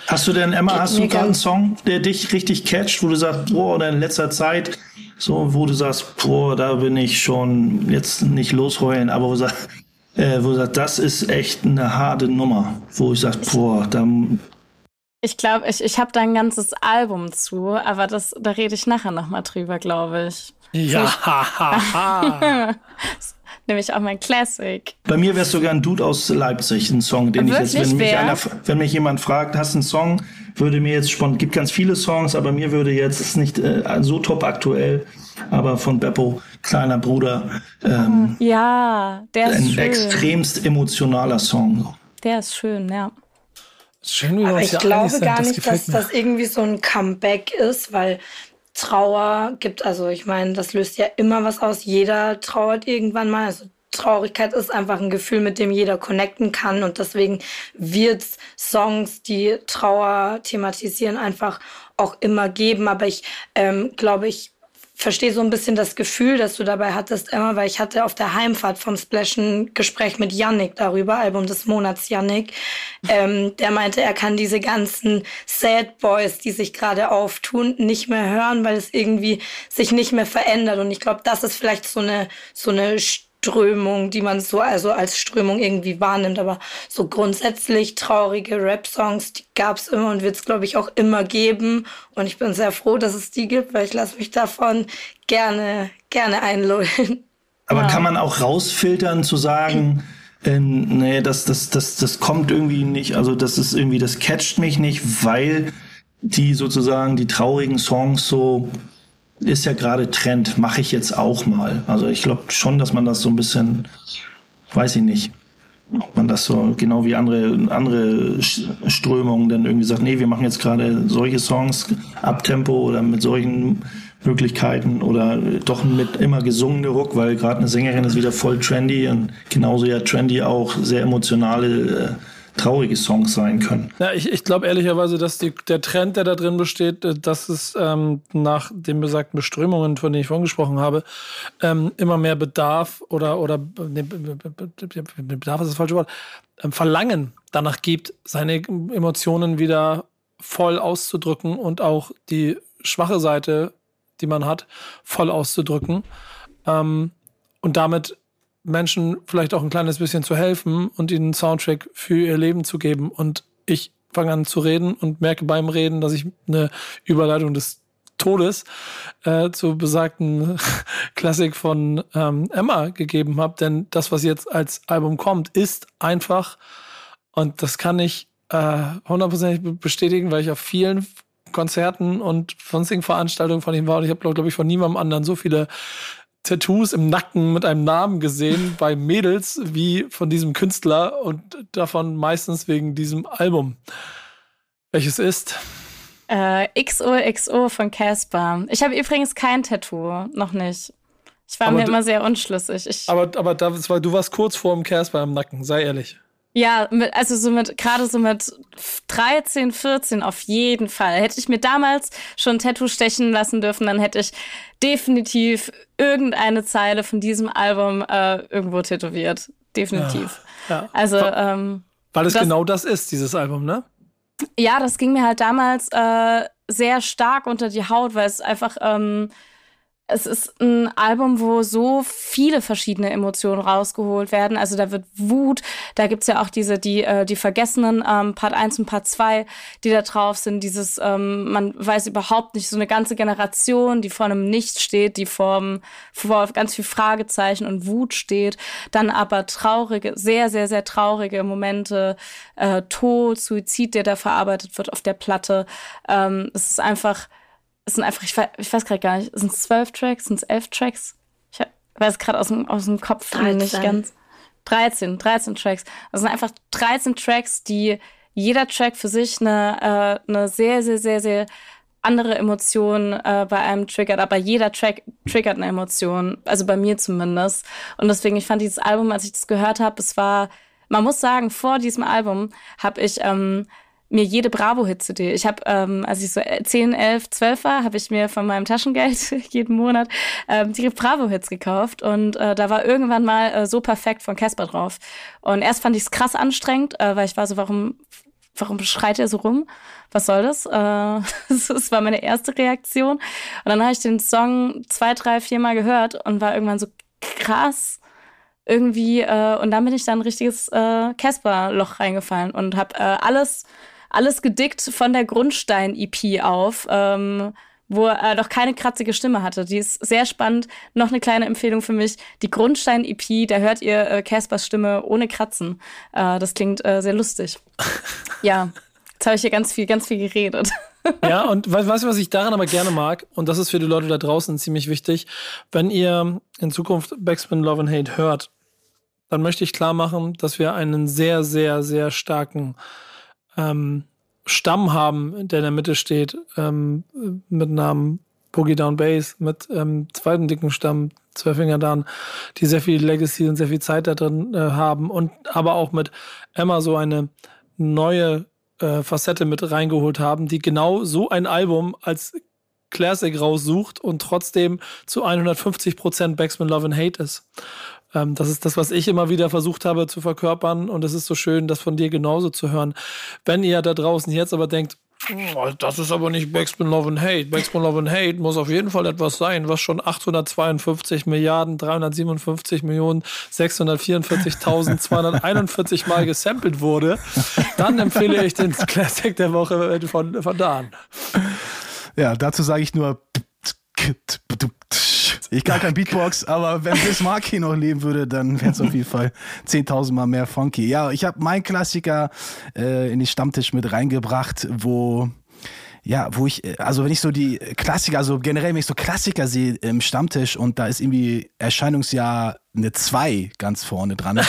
Hast du denn, Emma, hast du gerade einen Song, der dich richtig catcht, wo du sagst, boah, oder in letzter Zeit, so, wo du sagst, boah, da bin ich schon, jetzt nicht losheulen, aber wo du sagst, äh, wo du sagst, das ist echt eine harte Nummer, wo ich sage, boah, da... Ich glaube, ich, ich habe da ein ganzes Album zu, aber das, da rede ich nachher nochmal drüber, glaube ich. Ja, haha. Nämlich auch mein Classic. Bei mir wäre es sogar ein Dude aus Leipzig, ein Song, den Wirklich ich jetzt, wenn mich, einer, wenn mich jemand fragt, hast du einen Song, würde mir jetzt spontan, gibt ganz viele Songs, aber mir würde jetzt, ist nicht äh, so top aktuell, aber von Beppo, kleiner Bruder, ähm, ja, der ist ein schön. Extremst emotionaler Song. Der ist schön, ja. Schön, wie wir uns hier einig sind. Aber ich glaube gar nicht, dass das irgendwie so ein Comeback ist, weil Trauer gibt, also ich meine, das löst ja immer was aus. Jeder trauert irgendwann mal. Also Traurigkeit ist einfach ein Gefühl, mit dem jeder connecten kann, und deswegen wird es Songs, die Trauer thematisieren, einfach auch immer geben. Aber ich ähm, glaube, ich verstehe so ein bisschen das Gefühl, das du dabei hattest, Emma, weil ich hatte auf der Heimfahrt vom Splash ein Gespräch mit Yannick darüber, Album des Monats Yannick. Ähm, der meinte, er kann diese ganzen Sad Boys, die sich gerade auftun, nicht mehr hören, weil es irgendwie sich nicht mehr verändert. Und ich glaube, das ist vielleicht so eine so eine Strömung, die man so also als Strömung irgendwie wahrnimmt. Aber so grundsätzlich traurige Rap-Songs, die gab es immer und wird es, glaube ich, auch immer geben. Und ich bin sehr froh, dass es die gibt, weil ich lasse mich davon gerne, gerne einlullen. Aber ja. Kann man auch rausfiltern, zu sagen, ähm, nee, das, das, das, das kommt irgendwie nicht, also das ist irgendwie, das catcht mich nicht, weil die sozusagen die traurigen Songs so... ist ja gerade Trend, mache ich jetzt auch mal. Also ich glaube schon, dass man das so ein bisschen, weiß ich nicht, ob man das so genau wie andere andere Strömungen dann irgendwie sagt, nee, wir machen jetzt gerade solche Songs, Abtempo oder mit solchen Möglichkeiten oder doch mit immer gesungene Ruck, weil gerade eine Sängerin ist wieder voll trendy und genauso ja trendy auch sehr emotionale traurige Songs sein können. Ja, ich, ich glaube ehrlicherweise, dass die, der Trend, der da drin besteht, dass es ähm, nach den besagten Strömungen, von denen ich vorhin gesprochen habe, ähm, immer mehr Bedarf oder, oder ne, Bedarf ist das falsche Wort, ähm, Verlangen danach gibt, seine Emotionen wieder voll auszudrücken und auch die schwache Seite, die man hat, voll auszudrücken. Ähm, und damit Menschen vielleicht auch ein kleines bisschen zu helfen und ihnen einen Soundtrack für ihr Leben zu geben. Und ich fange an zu reden und merke beim Reden, dass ich eine Überleitung des Todes äh, zu besagten Klassik von ähm, Emma gegeben habe. Denn das, was jetzt als Album kommt, ist einfach, und das kann ich hundertprozentig äh, bestätigen, weil ich auf vielen Konzerten und sonstigen Veranstaltungen von ihm war. Und ich habe, glaube ich, von niemandem anderen so viele Tattoos im Nacken mit einem Namen gesehen bei Mädels wie von diesem Künstler, und davon meistens wegen diesem Album. Welches ist? Äh, X O X O von Casper. Ich habe übrigens kein Tattoo, noch nicht. Ich war aber mir d- immer sehr unschlüssig. Ich aber aber das war, du warst kurz vor dem Casper im Nacken, sei ehrlich. Ja, mit, also so mit, gerade so mit dreizehn, vierzehn auf jeden Fall. Hätte ich mir damals schon ein Tattoo stechen lassen dürfen, dann hätte ich definitiv irgendeine Zeile von diesem Album äh, irgendwo tätowiert. Definitiv. Ja, ja. Also, ähm, weil es das, genau das ist, dieses Album, ne? Ja, das ging mir halt damals äh, sehr stark unter die Haut, weil es einfach... Ähm, Es ist ein Album, wo so viele verschiedene Emotionen rausgeholt werden. Also da wird Wut, da gibt's ja auch diese, die äh, die Vergessenen, ähm, Part eins und Part zwei, die da drauf sind. Dieses, ähm, man weiß überhaupt nicht, so eine ganze Generation, die vor einem Nichts steht, die vor, vor ganz viel Fragezeichen und Wut steht. Dann aber traurige, sehr, sehr, sehr traurige Momente, äh, Tod, Suizid, der da verarbeitet wird auf der Platte. Ähm, es ist einfach... Es sind einfach, ich weiß, ich weiß gerade gar nicht, sind es zwölf Tracks, sind es elf Tracks? Ich weiß gerade aus dem, aus dem Kopf dreizehn. Nicht ganz. dreizehn, dreizehn Tracks. Es sind einfach dreizehn Tracks, die jeder Track für sich eine, äh, eine sehr, sehr, sehr, sehr andere Emotion äh, bei einem triggert. Aber jeder Track triggert eine Emotion, also bei mir zumindest. Und deswegen, ich fand dieses Album, als ich das gehört habe, es war, man muss sagen, vor diesem Album habe ich... Ähm, mir jede Bravo-Hit-C D. Ich habe, ähm, als ich so zehn, elf, zwölf war, habe ich mir von meinem Taschengeld jeden Monat ähm, die Bravo-Hits gekauft. Und äh, da war irgendwann mal äh, So Perfekt von Casper drauf. Und erst fand ich es krass anstrengend, äh, weil ich war so, warum warum schreit er so rum? Was soll das? Äh, das war meine erste Reaktion. Und dann habe ich den Song zwei, drei, vier Mal gehört und war irgendwann so krass. Irgendwie, äh, und dann bin ich dann ein richtiges äh, Casper-Loch reingefallen und habe äh, alles... Alles gedickt von der Grundstein-E P auf, ähm, wo er noch keine kratzige Stimme hatte. Die ist sehr spannend. Noch eine kleine Empfehlung für mich. Die Grundstein-E P, da hört ihr äh, Caspers Stimme ohne Kratzen. Äh, das klingt äh, sehr lustig. Ja, jetzt habe ich hier ganz viel, ganz viel geredet. Ja, und we- weißt du, was ich daran aber gerne mag? Und das ist für die Leute da draußen ziemlich wichtig. Wenn ihr in Zukunft Backspin Love and Hate hört, dann möchte ich klar machen, dass wir einen sehr, sehr, sehr starken ähm, Stamm haben, der in der Mitte steht, ähm, mit Namen Boogie Down Base, mit ähm, zweiten dicken Stamm, zwölf Finger Dan, die sehr viel Legacy und sehr viel Zeit da drin äh, haben, und aber auch mit Emma so eine neue äh, Facette mit reingeholt haben, die genau so ein Album als Classic raussucht und trotzdem zu hundertfünfzig Prozent Backspin Love and Hate ist. Ähm, das ist das, was ich immer wieder versucht habe zu verkörpern, und es ist so schön, das von dir genauso zu hören. Wenn ihr da draußen jetzt aber denkt, das ist aber nicht Backspin Love and Hate. Backspin Love and Hate muss auf jeden Fall etwas sein, was schon achthundertzweiundfünfzig Milliarden, dreihundertsiebenundfünfzig Millionen, sechshundertvierundvierzigtausendzweihunderteinundvierzig Mal gesampelt wurde. Dann empfehle ich den Classic der Woche von, von Dan. Ja, dazu sage ich nur, ich kann kein Beatbox, aber wenn Biz Markie noch leben würde, dann wäre es auf jeden Fall zehntausend Mal mehr funky. Ja, ich habe meinen Klassiker äh, in den Stammtisch mit reingebracht, wo... Ja, wo ich, also wenn ich so die Klassiker, also generell, wenn ich so Klassiker sehe im Stammtisch und da ist irgendwie Erscheinungsjahr eine zwei ganz vorne dran, dann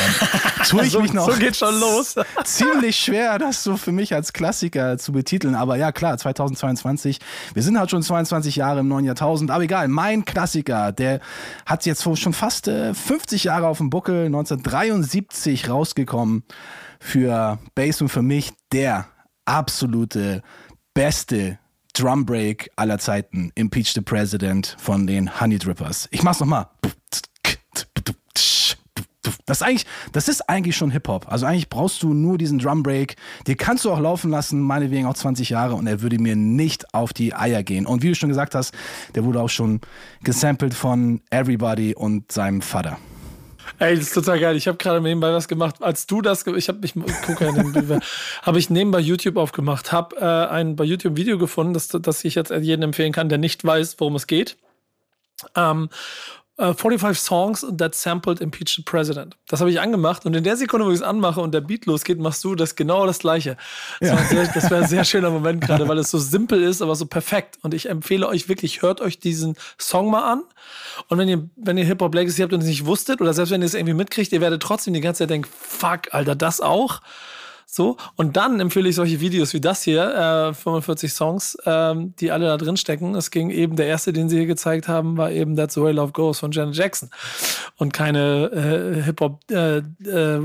tue ich so, mich noch so geht's schon los. ziemlich schwer, das so für mich als Klassiker zu betiteln. Aber ja, klar, zweitausendzweiundzwanzig, wir sind halt schon zweiundzwanzig Jahre im neuen Jahrtausend, aber egal, mein Klassiker, der hat jetzt schon fast fünfzig Jahre auf dem Buckel, neunzehnhundertdreiundsiebzig rausgekommen, für Base und für mich der absolute beste Drumbreak aller Zeiten, Impeach the President von den Honeydrippers. Ich mach's nochmal. Das ist eigentlich, das ist eigentlich schon Hip-Hop. Also eigentlich brauchst du nur diesen Drumbreak. Den kannst du auch laufen lassen, meinetwegen auch zwanzig Jahre, und er würde mir nicht auf die Eier gehen. Und wie du schon gesagt hast, der wurde auch schon gesampelt von Everybody und seinem Vater. Ey, das ist total geil. Ich habe gerade nebenbei was gemacht. Als du das, ge- ich habe mich, gucke ja, habe ich nebenbei YouTube aufgemacht, habe äh, ein bei YouTube Video gefunden, das, das ich jetzt jedem empfehlen kann, der nicht weiß, worum es geht. Ähm, äh, fünfundvierzig Songs that sampled Impeach the President. Das habe ich angemacht, und in der Sekunde, wo ich es anmache und der Beat losgeht, machst du das genau das Gleiche. Das, ja. war sehr, das wäre ein sehr schöner Moment gerade, weil es so simpel ist, aber so perfekt. Und ich empfehle euch wirklich, hört euch diesen Song mal an. Und wenn ihr, wenn ihr Hip-Hop Legacy habt und es nicht wusstet, oder selbst wenn ihr es irgendwie mitkriegt, ihr werdet trotzdem die ganze Zeit denken, fuck, Alter, das auch. So. Und dann empfehle ich solche Videos wie das hier, äh, fünfundvierzig Songs, ähm, die alle da drin stecken. Es ging eben, der erste, den sie hier gezeigt haben, war eben That's the Way Love Goes von Janet Jackson. Und keine äh, Hip-Hop äh, äh,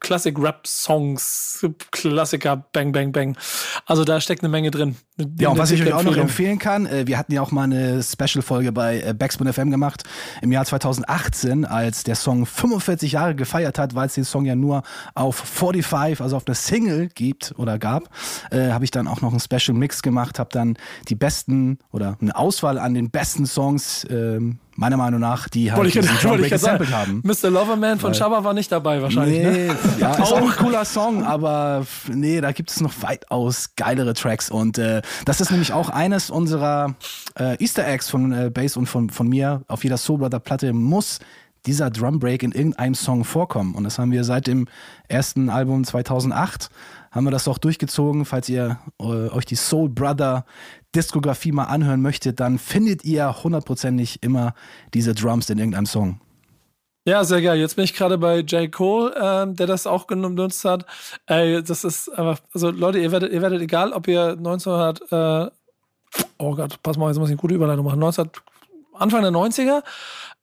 Classic-Rap-Songs, Klassiker, Bang, Bang, Bang. Also da steckt eine Menge drin. Ja, und was ich euch auch noch empfehlen kann, wir hatten ja auch mal eine Special-Folge bei Backspin F M gemacht, im Jahr zweitausendachtzehn, als der Song fünfundvierzig Jahre gefeiert hat, weil es den Song ja nur auf fünfundvierzig, also auf eine Single gibt oder gab, äh, habe ich dann auch noch einen Special-Mix gemacht, habe dann die besten oder eine Auswahl an den besten Songs ähm, meiner Meinung nach, die halt diesen Drumbreak gesampelt haben. Mister Loverman von Jara war nicht dabei wahrscheinlich, nee, ne? Ja, ist auch ein cooler Song, aber nee, da gibt es noch weitaus geilere Tracks, und äh, das ist nämlich auch eines unserer äh, Easter Eggs von äh, Base und von, von mir. Auf jeder Soul Brother Platte muss dieser Drumbreak in irgendeinem Song vorkommen, und das haben wir seit dem ersten Album zweitausendacht, haben wir das auch durchgezogen. Falls ihr äh, euch die Soul Brother Diskografie mal anhören möchtet, dann findet ihr hundertprozentig immer diese Drums in irgendeinem Song. Ja, sehr geil. Jetzt bin ich gerade bei J. Cole, äh, der das auch genutzt hat. Äh, das ist einfach, also Leute, ihr werdet, ihr werdet egal, ob ihr neunzehnhundert, äh, oh Gott, pass mal, jetzt muss ich eine gute Überleitung machen, neunzehnhundert Anfang der neunziger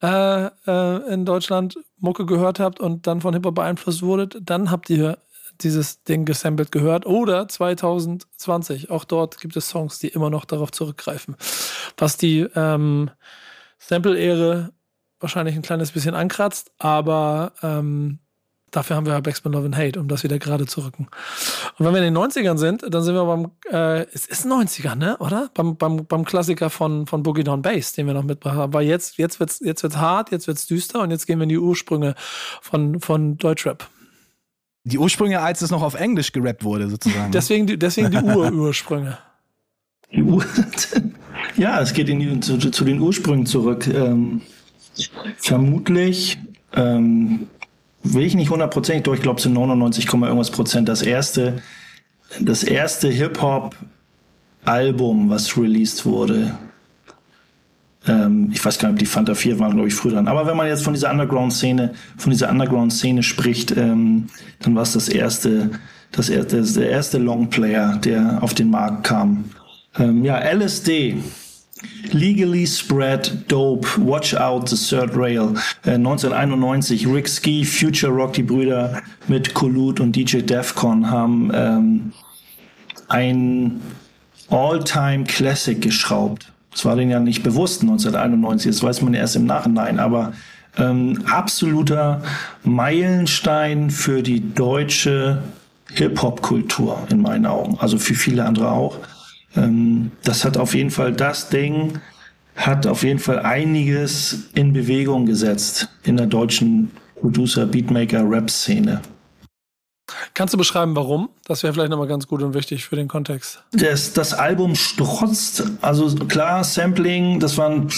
äh, äh, in Deutschland Mucke gehört habt und dann von Hip-Hop beeinflusst wurdet, dann habt ihr dieses Ding gesampelt gehört, oder zweitausendzwanzig. Auch dort gibt es Songs, die immer noch darauf zurückgreifen. Was die ähm, Sample-Ehre wahrscheinlich ein kleines bisschen ankratzt, aber ähm, dafür haben wir Backspin Love and Hate, um das wieder gerade zu rücken. Und wenn wir in den neunzigern sind, dann sind wir beim, äh, es ist neunziger, ne, oder? Beim, beim, beim Klassiker von, von Boogie Down Bass, den wir noch mitgebracht haben. Weil jetzt, jetzt wird's, jetzt wird's hart, jetzt wird's düster, und jetzt gehen wir in die Ursprünge von, von Deutschrap. Die Ursprünge, als es noch auf Englisch gerappt wurde, sozusagen. Deswegen die, deswegen die Ur-Ursprünge. Die Ur- ja, es geht in die, zu, zu den Ursprüngen zurück. Ähm, vermutlich, ähm, will ich nicht hundertprozentig durch, ich glaube zu neunundneunzig, irgendwas Prozent, das erste, das erste Hip-Hop-Album, was released wurde. Ähm, ich weiß gar nicht, ob die Fanta vier waren, glaube ich, früher dran. Aber wenn man jetzt von dieser Underground-Szene, von dieser Underground-Szene spricht, ähm, dann war es das erste, das erste, der erste Longplayer, der auf den Markt kam. Ähm, ja, L S D. Legally Spread Dope, Watch Out the Third Rail, äh, neunzehnhunderteinundneunzig, Rick Ski, Future Rock, die Brüder mit Kolud und D J Defcon haben ähm, ein All-Time Classic geschraubt. Das war denen ja nicht bewusst neunzehnhunderteinundneunzig, das weiß man erst im Nachhinein, aber ähm, absoluter Meilenstein für die deutsche Hip-Hop-Kultur in meinen Augen, also für viele andere auch. Das hat auf jeden Fall, das Ding hat auf jeden Fall einiges in Bewegung gesetzt in der deutschen Producer, Beatmaker, Rap-Szene. Kannst du beschreiben, warum? Das wäre vielleicht nochmal ganz gut und wichtig für den Kontext. Das, das Album strotzt, also klar, Sampling, das waren,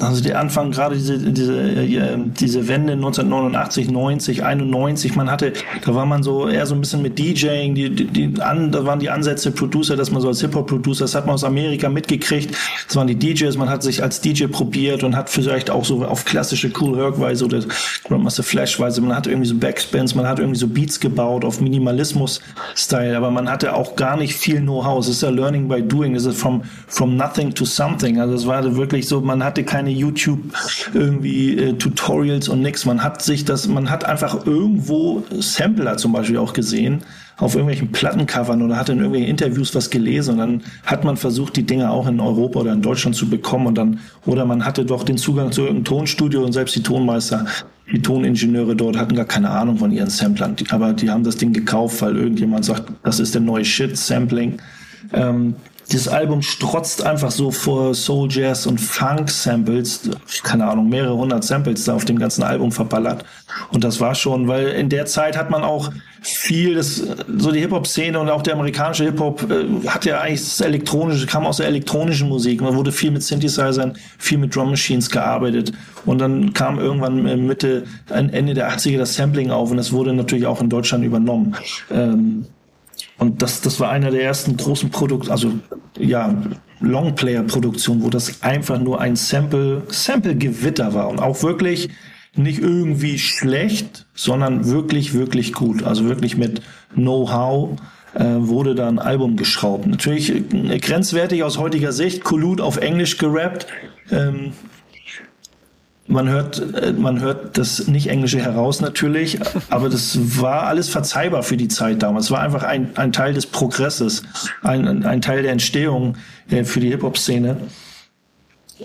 also der Anfang, gerade diese, diese, diese Wende neunzehnhundertneunundachtzig, neunzig, einundneunzig, man hatte, da war man so eher so ein bisschen mit DJing, die, die, an, da waren die Ansätze Producer, dass man so als Hip-Hop-Producer, das hat man aus Amerika mitgekriegt, das waren die D Js, man hat sich als D J probiert und hat vielleicht auch so auf klassische Cool-Herc-Weise oder Grandmaster Flash-Weise, man hat irgendwie so Backspins, man hat irgendwie so Beats gebaut auf Minimalismus-Style, aber man hatte auch gar nicht viel Know-how, es ist ja Learning by Doing, es ist from, from nothing to something, also es war wirklich so, man hatte keine YouTube irgendwie äh, Tutorials und nix. Man hat sich das, man hat einfach irgendwo Sampler zum Beispiel auch gesehen auf irgendwelchen Plattencovern oder hat in irgendwelchen Interviews was gelesen und dann hat man versucht, die Dinge auch in Europa oder in Deutschland zu bekommen und dann, oder man hatte doch den Zugang zu irgendeinem Tonstudio und selbst die Tonmeister, die Toningenieure dort hatten gar keine Ahnung von ihren Samplern, die, aber die haben das Ding gekauft, weil irgendjemand sagt, das ist der neue Shit, Sampling. Ähm, Das Album strotzt einfach so vor Soul, Jazz und Funk-Samples, keine Ahnung, mehrere hundert Samples da auf dem ganzen Album verballert. Und das war schon, weil in der Zeit hat man auch viel, das, so die Hip-Hop-Szene und auch der amerikanische Hip-Hop äh, hat ja eigentlich das elektronische, kam aus der elektronischen Musik. Man wurde viel mit Synthesizern, viel mit Drum Machines gearbeitet. Und dann kam irgendwann Mitte, Ende der achtziger das Sampling auf und das wurde natürlich auch in Deutschland übernommen. Ähm, Und das, das war einer der ersten großen Produkte, also ja, Longplayer-Produktionen, wo das einfach nur ein Sample, Sample-Gewitter war. Und auch wirklich nicht irgendwie schlecht, sondern wirklich, wirklich gut. Also wirklich mit Know-how äh, wurde da ein Album geschraubt. Natürlich äh, grenzwertig aus heutiger Sicht, Kolud auf Englisch gerappt. Ähm, Man hört, man hört das Nicht-Englische heraus natürlich, aber das war alles verzeihbar für die Zeit damals. Es war einfach ein, ein Teil des Progresses, ein, ein Teil der Entstehung für die Hip-Hop-Szene.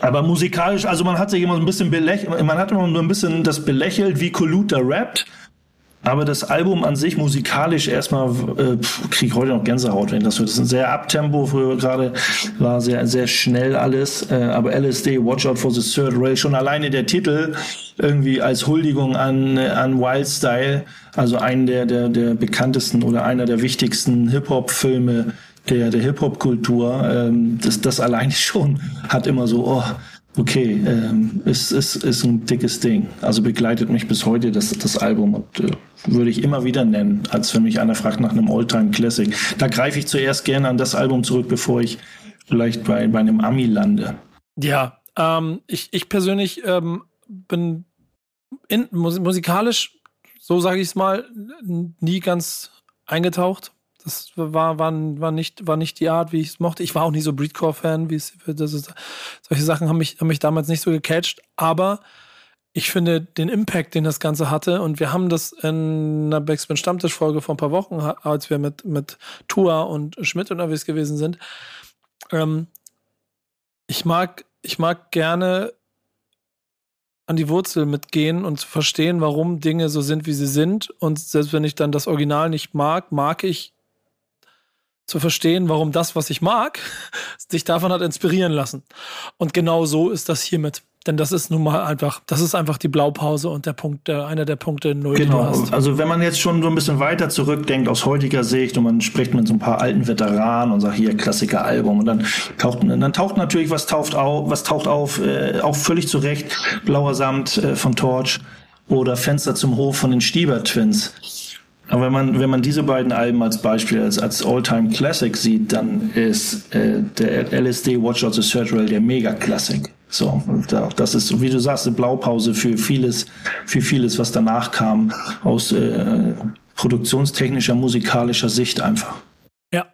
Aber musikalisch, also man hat sich immer so ein bisschen belächelt, man hat immer nur ein bisschen das belächelt, wie Kolud da rappt. Aber das Album an sich musikalisch erstmal, äh, kriege ich heute noch Gänsehaut, wenn das wird. Das ist ein sehr Abtempo, früher gerade war sehr, sehr schnell alles. Äh, aber L S D, Watch Out for the Third Rail, schon alleine der Titel irgendwie als Huldigung an, an Wild Style, also einen der, der, der bekanntesten oder einer der wichtigsten Hip-Hop-Filme der, der Hip-Hop-Kultur, ähm, das, das alleine schon hat immer so, oh, okay, ähm, ist, ist, ist ein dickes Ding. Also begleitet mich bis heute das, das Album und äh, würde ich immer wieder nennen, als wenn mich einer fragt nach einem All-Time-Classic. Da greife ich zuerst gerne an das Album zurück, bevor ich vielleicht bei, bei einem Ami lande. Ja, ähm, ich, ich persönlich ähm, bin in, musikalisch, so sage ich es mal, nie ganz eingetaucht. Das war, war, war, nicht, war nicht die Art, wie ich es mochte. Ich war auch nicht so Breedcore-Fan, wie es das ist. Solche Sachen haben mich, haben mich damals nicht so gecatcht. Aber ich finde den Impact, den das Ganze hatte, und wir haben das in einer Backspin-Stammtisch-Folge vor ein paar Wochen, als wir mit, mit Tua und Schmidt unterwegs gewesen sind. Ähm, ich mag, ich mag gerne an die Wurzel mitgehen und zu verstehen, warum Dinge so sind, wie sie sind. Und selbst wenn ich dann das Original nicht mag, mag ich zu verstehen, warum das, was ich mag, sich davon hat inspirieren lassen. Und genau so ist das hiermit. Denn das ist nun mal einfach, das ist einfach die Blaupause und der Punkt, der, einer der Punkte null. Genau. Also wenn man jetzt schon so ein bisschen weiter zurückdenkt aus heutiger Sicht und man spricht mit so ein paar alten Veteranen und sagt, hier, Klassiker-Album, und dann taucht, dann taucht natürlich, was taucht auf, was taucht auf, äh, auch völlig zu Recht, Blauer Samt äh, von Torch oder Fenster zum Hof von den Stieber-Twins. Aber wenn man, wenn man diese beiden Alben als Beispiel, als, als All-Time-Classic sieht, dann ist äh, der L S D Watch Out the Third Rail der Mega-Classic. So, und auch das ist, wie du sagst, eine Blaupause für vieles, für vieles, was danach kam, aus äh, produktionstechnischer, musikalischer Sicht einfach. Ja,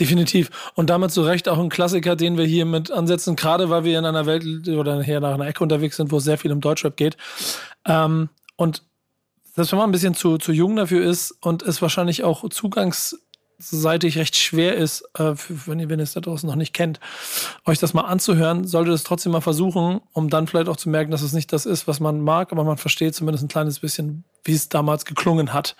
definitiv. Und damit zu Recht auch ein Klassiker, den wir hier mit ansetzen, gerade weil wir in einer Welt oder hier nach einer Ecke unterwegs sind, wo es sehr viel um Deutschrap geht. Ähm, und selbst wenn man ein bisschen zu, zu jung dafür ist und es wahrscheinlich auch zugangsseitig recht schwer ist, äh, für, wenn ihr wenn ihr es da draußen noch nicht kennt, euch das mal anzuhören, solltet ihr es trotzdem mal versuchen, um dann vielleicht auch zu merken, dass es nicht das ist, was man mag, aber man versteht zumindest ein kleines bisschen, wie es damals geklungen hat.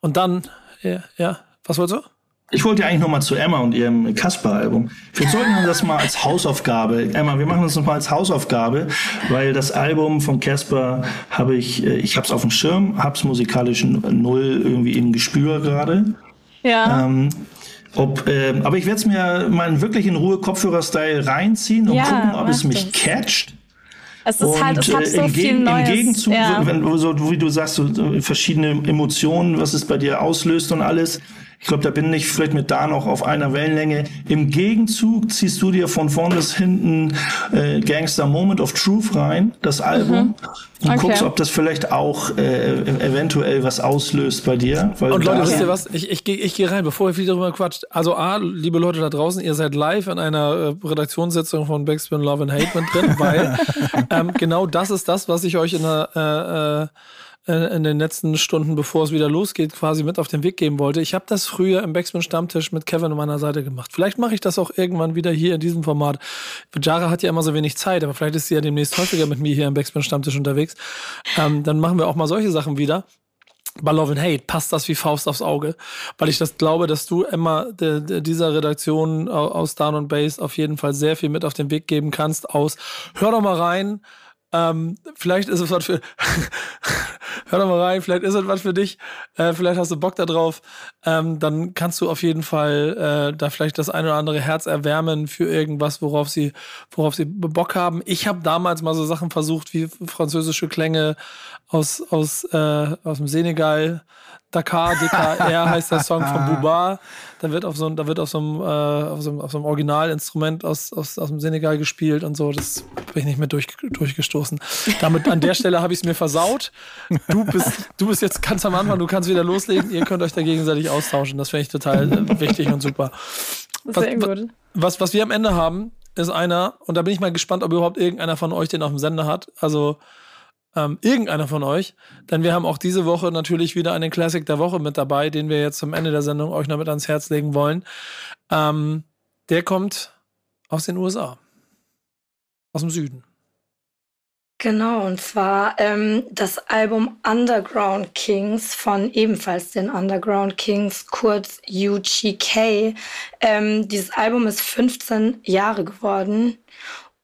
Und dann, ja, ja was wolltest du? Ich wollte ja eigentlich nochmal zu Emma und ihrem Casper-Album. Vielleicht sollten wir das mal als Hausaufgabe, Emma, wir machen das nochmal als Hausaufgabe, weil das Album von Casper habe ich, ich habe es auf dem Schirm, habe es musikalisch null irgendwie im Gespür gerade. Ja. Ähm, ob, äh, aber ich werde es mir mal wirklich in Ruhe Kopfhörer-Style reinziehen und ja, gucken, ob es mich das. catcht. Es ist und, halt, es hat so im, viel Ge- Neues. Im Gegenzug, ja. wenn, so, wie du sagst, so verschiedene Emotionen, was es bei dir auslöst und alles. Ich glaube, da bin ich vielleicht mit Dan noch auf einer Wellenlänge. Im Gegenzug ziehst du dir von vorn bis hinten äh, Gangster Moment of Truth rein, das Album. Mhm. Und okay. guckst, ob das vielleicht auch äh, eventuell was auslöst bei dir. Weil und Leute, wisst ihr was? Ich, ich, ich gehe rein, bevor ihr viel darüber quatscht. Also A, liebe Leute da draußen, ihr seid live in einer äh, Redaktionssitzung von Backspin Love and Hate mit drin, weil ähm, genau das ist das, was ich euch in der... Äh, in den letzten Stunden, bevor es wieder losgeht, quasi mit auf den Weg geben wollte. Ich habe das früher im Backspin-Stammtisch mit Kevin an meiner Seite gemacht. Vielleicht mache ich das auch irgendwann wieder hier in diesem Format. Jara hat ja immer so wenig Zeit, aber vielleicht ist sie ja demnächst häufiger mit mir hier im Backspin-Stammtisch unterwegs. Ähm, dann machen wir auch mal solche Sachen wieder. Bei Love and Hate passt das wie Faust aufs Auge, weil ich das glaube, dass du Emma de, de dieser Redaktion aus Dan und Base auf jeden Fall sehr viel mit auf den Weg geben kannst aus hör doch mal rein, Ähm, vielleicht ist es was für hör doch mal rein, vielleicht ist es was für dich, äh, vielleicht hast du Bock da drauf, ähm, dann kannst du auf jeden Fall äh, da vielleicht das ein oder andere Herz erwärmen für irgendwas, worauf sie worauf sie Bock haben. Ich habe damals mal so Sachen versucht wie französische Klänge aus, aus, äh, aus dem Senegal, Dakar, D K R heißt der Song von Buba. Da wird auf so, da wird auf so einem, äh, auf so einem, auf so einem Originalinstrument aus, aus, aus dem Senegal gespielt und so. Das bin ich nicht mehr durch, durchgestoßen. Damit an der Stelle habe ich es mir versaut. Du bist, du bist jetzt ganz am Anfang, du kannst wieder loslegen. Ihr könnt euch da gegenseitig austauschen. Das finde ich total äh, wichtig und super. Was, Sehr gut. Was, was wir am Ende haben, ist einer, und da bin ich mal gespannt, ob überhaupt irgendeiner von euch den auf dem Sender hat. Also, Ähm, irgendeiner von euch, denn wir haben auch diese Woche natürlich wieder einen Classic der Woche mit dabei, den wir jetzt zum Ende der Sendung euch noch mit ans Herz legen wollen. Ähm, der kommt aus den U S A, aus dem Süden. Genau, und zwar ähm, das Album Underground Kingz von ebenfalls den Underground Kingz, kurz U G K. Ähm, dieses Album ist fünfzehn Jahre geworden.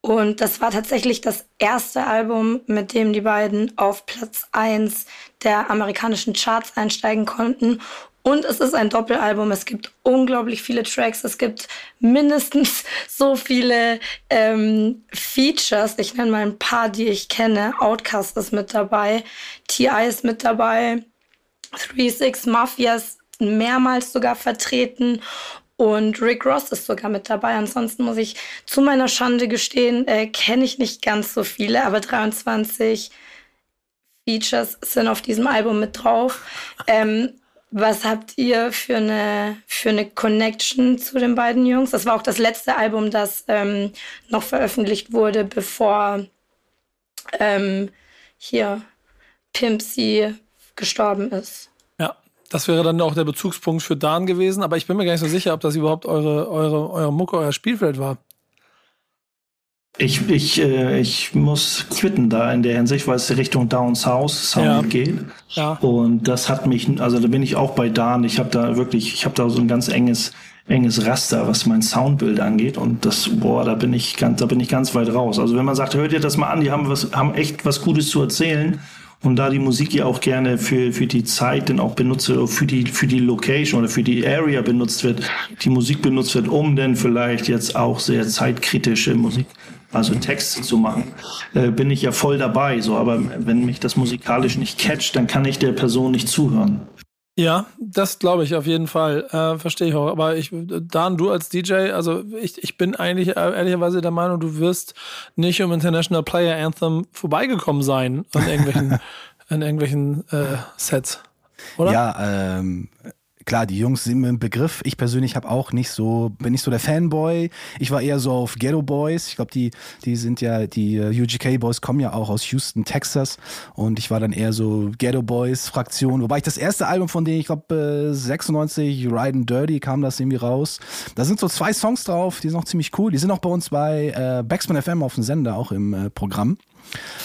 Und das war tatsächlich das erste Album, mit dem die beiden auf Platz eins der amerikanischen Charts einsteigen konnten. Und es ist ein Doppelalbum. Es gibt unglaublich viele Tracks. Es gibt mindestens so viele ähm, Features. Ich nenne mal ein paar, die ich kenne. Outkast ist mit dabei. T I ist mit dabei. drei sechs Mafia ist mehrmals sogar vertreten. Und Rick Ross ist sogar mit dabei. Ansonsten muss ich zu meiner Schande gestehen, äh, kenne ich nicht ganz so viele, aber dreiundzwanzig Features sind auf diesem Album mit drauf. Ähm, was habt ihr für eine, für eine Connection zu den beiden Jungs? Das war auch das letzte Album, das ähm, noch veröffentlicht wurde, bevor ähm, hier Pimp C gestorben ist. Das wäre dann auch der Bezugspunkt für Dan gewesen, aber ich bin mir gar nicht so sicher, ob das überhaupt eure, eure, eure Mucke, euer Spielfeld war. Ich, ich, äh, ich muss quitten da in der Hinsicht, weil es in Richtung Down South Sound ja. geht. Ja. Und das hat mich, also da bin ich auch bei Dan. Ich habe da wirklich, ich habe da so ein ganz enges, enges Raster, was mein Soundbild angeht. Und das, boah, da bin ich ganz, da bin ich ganz weit raus. Also wenn man sagt, hört ihr das mal an, die haben was, haben echt was Gutes zu erzählen. Und da die Musik ja auch gerne für, für die Zeit dann auch benutzt wird, für die, für die Location oder für die Area benutzt wird, die Musik benutzt wird, um dann vielleicht jetzt auch sehr zeitkritische Musik, also Texte zu machen, äh, bin ich ja voll dabei, so. Aber wenn mich das musikalisch nicht catcht, dann kann ich der Person nicht zuhören. Ja, das glaube ich auf jeden Fall. Äh, verstehe ich auch. Aber ich, Dan, du als D J, also ich, ich bin eigentlich äh, ehrlicherweise der Meinung, du wirst nicht um International Player Anthem vorbeigekommen sein an irgendwelchen, an irgendwelchen äh, Sets, oder? Ja, ähm, klar, die Jungs sind mir im Begriff. Ich persönlich habe auch nicht so, bin nicht so der Fanboy. Ich war eher so auf Ghetto Boys. Ich glaube, die, die sind ja, die U G K Boys kommen ja auch aus Houston, Texas. Und ich war dann eher so Ghetto Boys Fraktion. Wobei ich das erste Album von denen, ich glaube, sechsundneunzig, Ridin' Dirty, kam das irgendwie raus. Da sind so zwei Songs drauf, die sind auch ziemlich cool. Die sind auch bei uns bei Backspin F M auf dem Sender, auch im Programm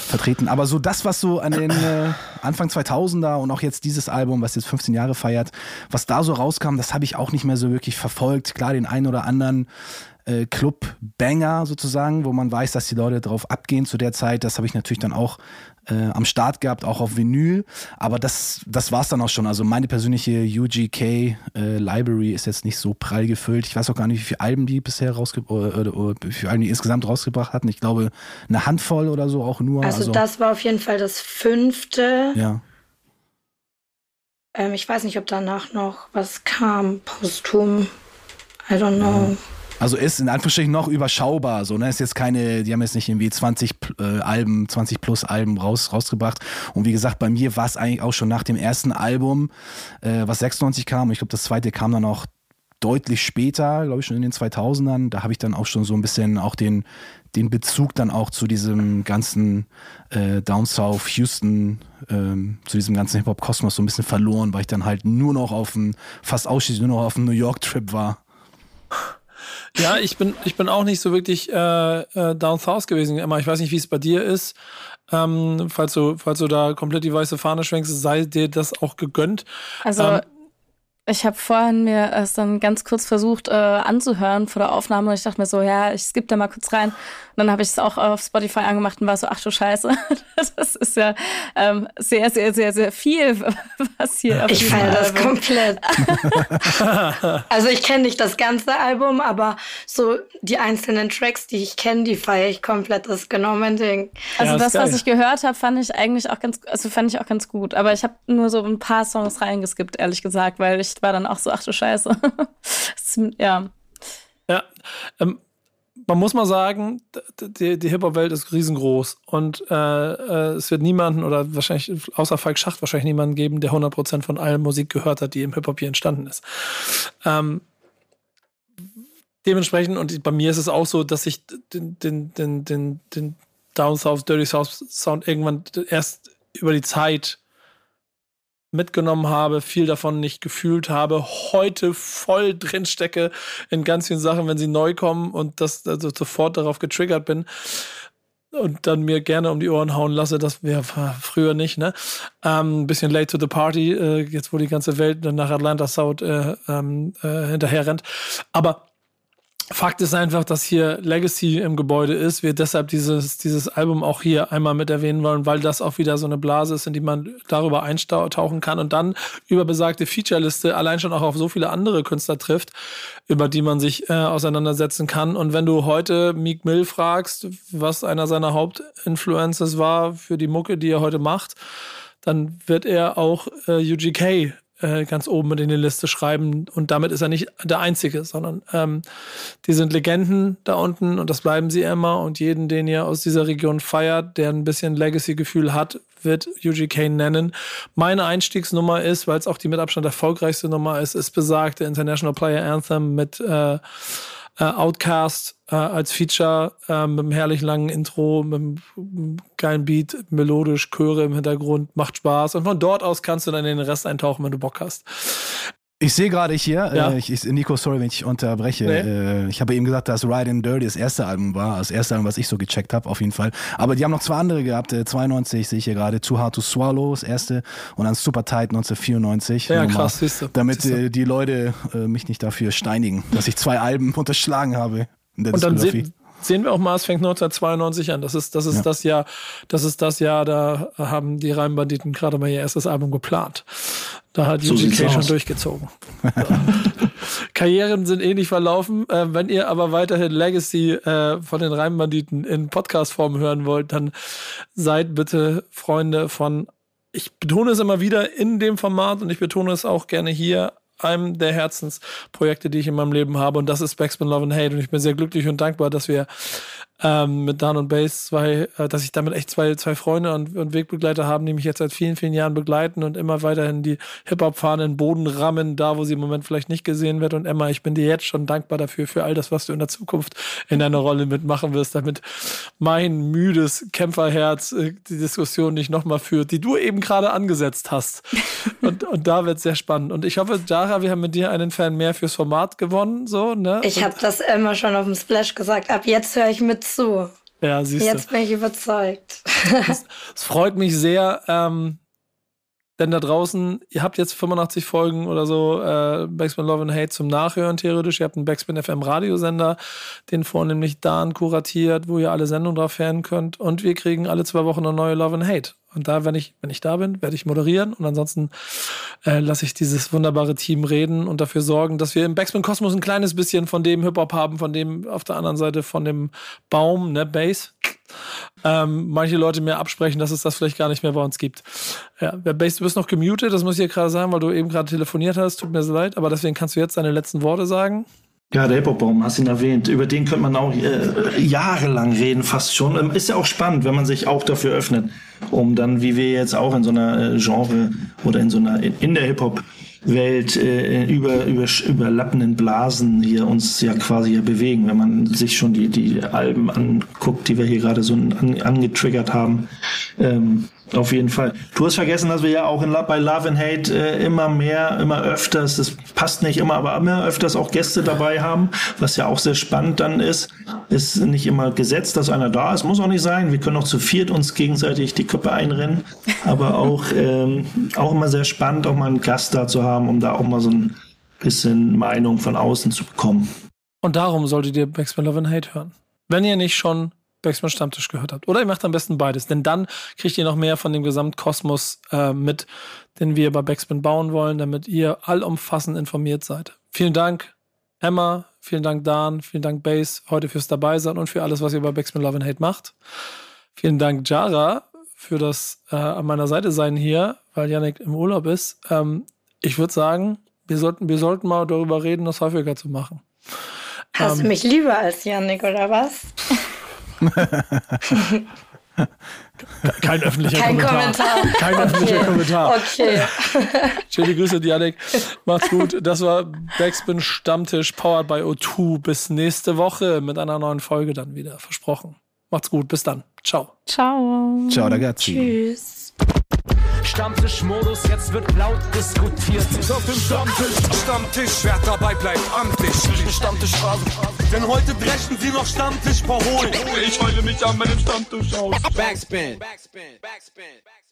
vertreten. Aber so das, was so an den äh, Anfang zweitausender und auch jetzt dieses Album, was jetzt fünfzehn Jahre feiert, was da so rauskam, das habe ich auch nicht mehr so wirklich verfolgt. Klar, den einen oder anderen äh, Club-Banger sozusagen, wo man weiß, dass die Leute drauf abgehen zu der Zeit, das habe ich natürlich dann auch äh, am Start gehabt, auch auf Vinyl. Aber das, das war es dann auch schon. Also meine persönliche U G K-Library äh, ist jetzt nicht so prall gefüllt. Ich weiß auch gar nicht, wie viele Alben die bisher rausgebracht, äh, äh, wie viele Alben die insgesamt rausgebracht hatten. Ich glaube, eine Handvoll oder so auch nur. Also, also das war auf jeden Fall das fünfte. Ja. Ähm, ich weiß nicht, ob danach noch was kam, posthum. I don't know. Ja. Also ist in Anführungsstrichen noch überschaubar, so, ne? Ist jetzt keine, die haben jetzt nicht irgendwie zwanzig äh, Alben, zwanzig plus Alben raus, rausgebracht. Und wie gesagt, bei mir war es eigentlich auch schon nach dem ersten Album, äh, was sechsundneunzig kam. Und ich glaube, das zweite kam dann auch deutlich später, glaube ich schon in den zweitausendern. Da habe ich dann auch schon so ein bisschen auch den, den Bezug dann auch zu diesem ganzen äh, Down South Houston, ähm, zu diesem ganzen Hip-Hop-Kosmos so ein bisschen verloren, weil ich dann halt nur noch auf einen, fast ausschließlich nur noch auf einen New York-Trip war. Ja, ich bin, ich bin auch nicht so wirklich äh, äh, Down South gewesen, Emma. Ich weiß nicht, wie es bei dir ist. Ähm, falls du, falls du da komplett die weiße Fahne schwenkst, sei dir das auch gegönnt. Also ähm, ich habe vorhin mir es dann ganz kurz versucht äh, anzuhören vor der Aufnahme und ich dachte mir so, ja, ich skippe da mal kurz rein. Und dann habe ich es auch auf Spotify angemacht und war so, ach du Scheiße, das ist ja ähm, sehr, sehr, sehr, sehr viel, was hier auf Ich feiere das komplett. Also ich kenne nicht das ganze Album, aber so die einzelnen Tracks, die ich kenne, die feiere ich komplett. Das ist genau mein Ding. Also ja, das, was ich gehört habe, fand ich eigentlich auch ganz, also fand ich auch ganz gut. Aber ich habe nur so ein paar Songs reingeskippt, ehrlich gesagt, weil ich war dann auch so, ach du Scheiße. Ja. Ja, ähm, man muss mal sagen, die, die Hip-Hop-Welt ist riesengroß und äh, es wird niemanden oder wahrscheinlich, außer Falk Schacht, wahrscheinlich niemanden geben, der hundert Prozent von allen Musik gehört hat, die im Hip-Hop hier entstanden ist. Ähm, dementsprechend, und bei mir ist es auch so, dass ich den, den, den, den, den Down South, Dirty South Sound irgendwann erst über die Zeit mitgenommen habe, viel davon nicht gefühlt habe, heute voll drin stecke in ganz vielen Sachen, wenn sie neu kommen und das also sofort darauf getriggert bin und dann mir gerne um die Ohren hauen lasse, das wäre früher nicht, ne? Ein ähm, bisschen late to the party, äh, jetzt wo die ganze Welt nach Atlanta South äh, äh, hinterher rennt. Aber Fakt ist einfach, dass hier Legacy im Gebäude ist. Wir deshalb dieses, dieses Album auch hier einmal mit erwähnen wollen, weil das auch wieder so eine Blase ist, in die man darüber eintauchen kann und dann über besagte Featureliste allein schon auch auf so viele andere Künstler trifft, über die man sich äh, auseinandersetzen kann. Und wenn du heute Meek Mill fragst, was einer seiner Hauptinfluences war für die Mucke, die er heute macht, dann wird er auch äh, U G K ganz oben mit in die Liste schreiben. Und damit ist er nicht der Einzige, sondern ähm, die sind Legenden da unten und das bleiben sie immer. Und jeden, den ihr aus dieser Region feiert, der ein bisschen Legacy-Gefühl hat, wird U G K nennen. Meine Einstiegsnummer ist, weil es auch die mit Abstand erfolgreichste Nummer ist, ist besagte International Player Anthem mit äh, Outcast äh, als Feature äh, mit einem herrlich langen Intro, mit einem geilen Beat, melodisch, Chöre im Hintergrund, macht Spaß. Und von dort aus kannst du dann in den Rest eintauchen, wenn du Bock hast. Ich sehe gerade hier, ja. äh, ich, ich, Nico, sorry, wenn ich unterbreche. Nee. Äh, ich habe eben gesagt, dass Ridin' Dirty das erste Album war, das erste Album, was ich so gecheckt habe, auf jeden Fall. Aber die haben noch zwei andere gehabt, äh, zweiundneunzig sehe ich hier gerade, Too Hard to Swallow, das erste, und dann Super Tight neunzehnhundertvierundneunzig. Ja, krass, siehst du. Damit äh, die Leute äh, mich nicht dafür steinigen, dass ich zwei Alben unterschlagen habe. In der und dann se- sehen wir auch mal, es fängt neunzehnhundertzweiundneunzig an. Das ist, das ist ja. das Jahr, das ist das Jahr, da haben die Reimbanditen gerade mal ihr erstes Album geplant. Da hat so U G K schon durchgezogen. Karrieren sind ähnlich verlaufen. Äh, wenn ihr aber weiterhin Legacy äh, von den Reimbanditen in Podcast-Form hören wollt, dann seid bitte Freunde von ich betone es immer wieder in dem Format und ich betone es auch gerne hier, einem der Herzensprojekte, die ich in meinem Leben habe, und das ist Backspin Love and Hate, und ich bin sehr glücklich und dankbar, dass wir ähm, mit Dan und Base zwei, äh, dass ich damit echt zwei, zwei Freunde und, und Wegbegleiter haben, die mich jetzt seit vielen, vielen Jahren begleiten und immer weiterhin die Hip-Hop-Fahne in den Boden rammen, da wo sie im Moment vielleicht nicht gesehen wird. Und Emma, ich bin dir jetzt schon dankbar dafür, für all das, was du in der Zukunft in deiner Rolle mitmachen wirst, damit mein müdes Kämpferherz äh, die Diskussion nicht nochmal führt, die du eben gerade angesetzt hast. und, und da wird es sehr spannend. Und ich hoffe, Jara, wir haben mit dir einen Fan mehr fürs Format gewonnen. So, ne? Ich habe das immer schon auf dem Splash gesagt. Ab jetzt höre ich mit zu. Ja, siehst du. Jetzt bin ich überzeugt. Es freut mich sehr, ähm, denn da draußen, ihr habt jetzt fünfundachtzig Folgen oder so äh, Backspin Love and Hate zum Nachhören theoretisch. Ihr habt einen Backspin F M Radiosender, den vornehmlich Dan kuratiert, wo ihr alle Sendungen drauf hören könnt. Und wir kriegen alle zwei Wochen eine neue Love and Hate. Und da, wenn ich, wenn ich da bin, werde ich moderieren. Und ansonsten äh, lasse ich dieses wunderbare Team reden und dafür sorgen, dass wir im Backspin-Kosmos ein kleines bisschen von dem Hip-Hop haben, von dem auf der anderen Seite von dem Baum, ne, Base. Ähm, manche Leute mir absprechen, dass es das vielleicht gar nicht mehr bei uns gibt. Ja, Base, du bist noch gemutet, das muss ich dir gerade sagen, weil du eben gerade telefoniert hast. Tut mir sehr leid, aber deswegen kannst du jetzt deine letzten Worte sagen. Ja, der Hip-Hop-Baum, hast ihn erwähnt. Über den könnte man auch äh, jahrelang reden, fast schon. Ist ja auch spannend, wenn man sich auch dafür öffnet, um dann, wie wir jetzt auch in so einer äh, Genre oder in so einer in, in der Hip-Hop-Welt äh, über, über überlappenden Blasen hier uns ja quasi ja bewegen. Wenn man sich schon die, die Alben anguckt, die wir hier gerade so an, angetriggert haben. Ähm, Auf jeden Fall. Du hast vergessen, dass wir ja auch in Love, bei Love and Hate äh, immer mehr, immer öfters, das passt nicht immer, aber immer öfters auch Gäste dabei haben, was ja auch sehr spannend dann ist. Ist nicht immer gesetzt, dass einer da ist, muss auch nicht sein. Wir können auch zu viert uns gegenseitig die Köpfe einrennen, aber auch, ähm, auch immer sehr spannend, auch mal einen Gast da zu haben, um da auch mal so ein bisschen Meinung von außen zu bekommen. Und darum solltet ihr Backspin Love and Hate hören. Wenn ihr nicht schon Backspin Stammtisch gehört habt. Oder ihr macht am besten beides, denn dann kriegt ihr noch mehr von dem Gesamtkosmos äh, mit, den wir bei Backspin bauen wollen, damit ihr allumfassend informiert seid. Vielen Dank, Emma, vielen Dank, Dan, vielen Dank, Base, heute fürs Dabeisein und für alles, was ihr bei Backspin Love and Hate macht. Vielen Dank, Jara, für das äh, an meiner Seite sein hier, weil Yannick im Urlaub ist. Ähm, ich würde sagen, wir sollten, wir sollten mal darüber reden, das häufiger zu machen. Hast ähm, du mich lieber als Yannick, oder was? Kein öffentlicher Kein Kommentar. Kommentar. Kein okay. öffentlicher Kommentar. Okay. Schöne Grüße, Yannick. Macht's gut. Das war Backspin Stammtisch, powered by O zwei. Bis nächste Woche mit einer neuen Folge dann wieder. Versprochen. Macht's gut. Bis dann. Ciao. Ciao. Ciao, ragazzi. Tschüss. Stammtischmodus, jetzt wird laut diskutiert. Ist auf dem Stammtisch, Stammtisch, wer dabei bleibt, am Tisch. Stammtischphase, denn heute brechen sie noch Stammtisch verholen. Ich heule mich an meinem Stammtisch aus. Backspin, Backspin, Backspin, Backspin.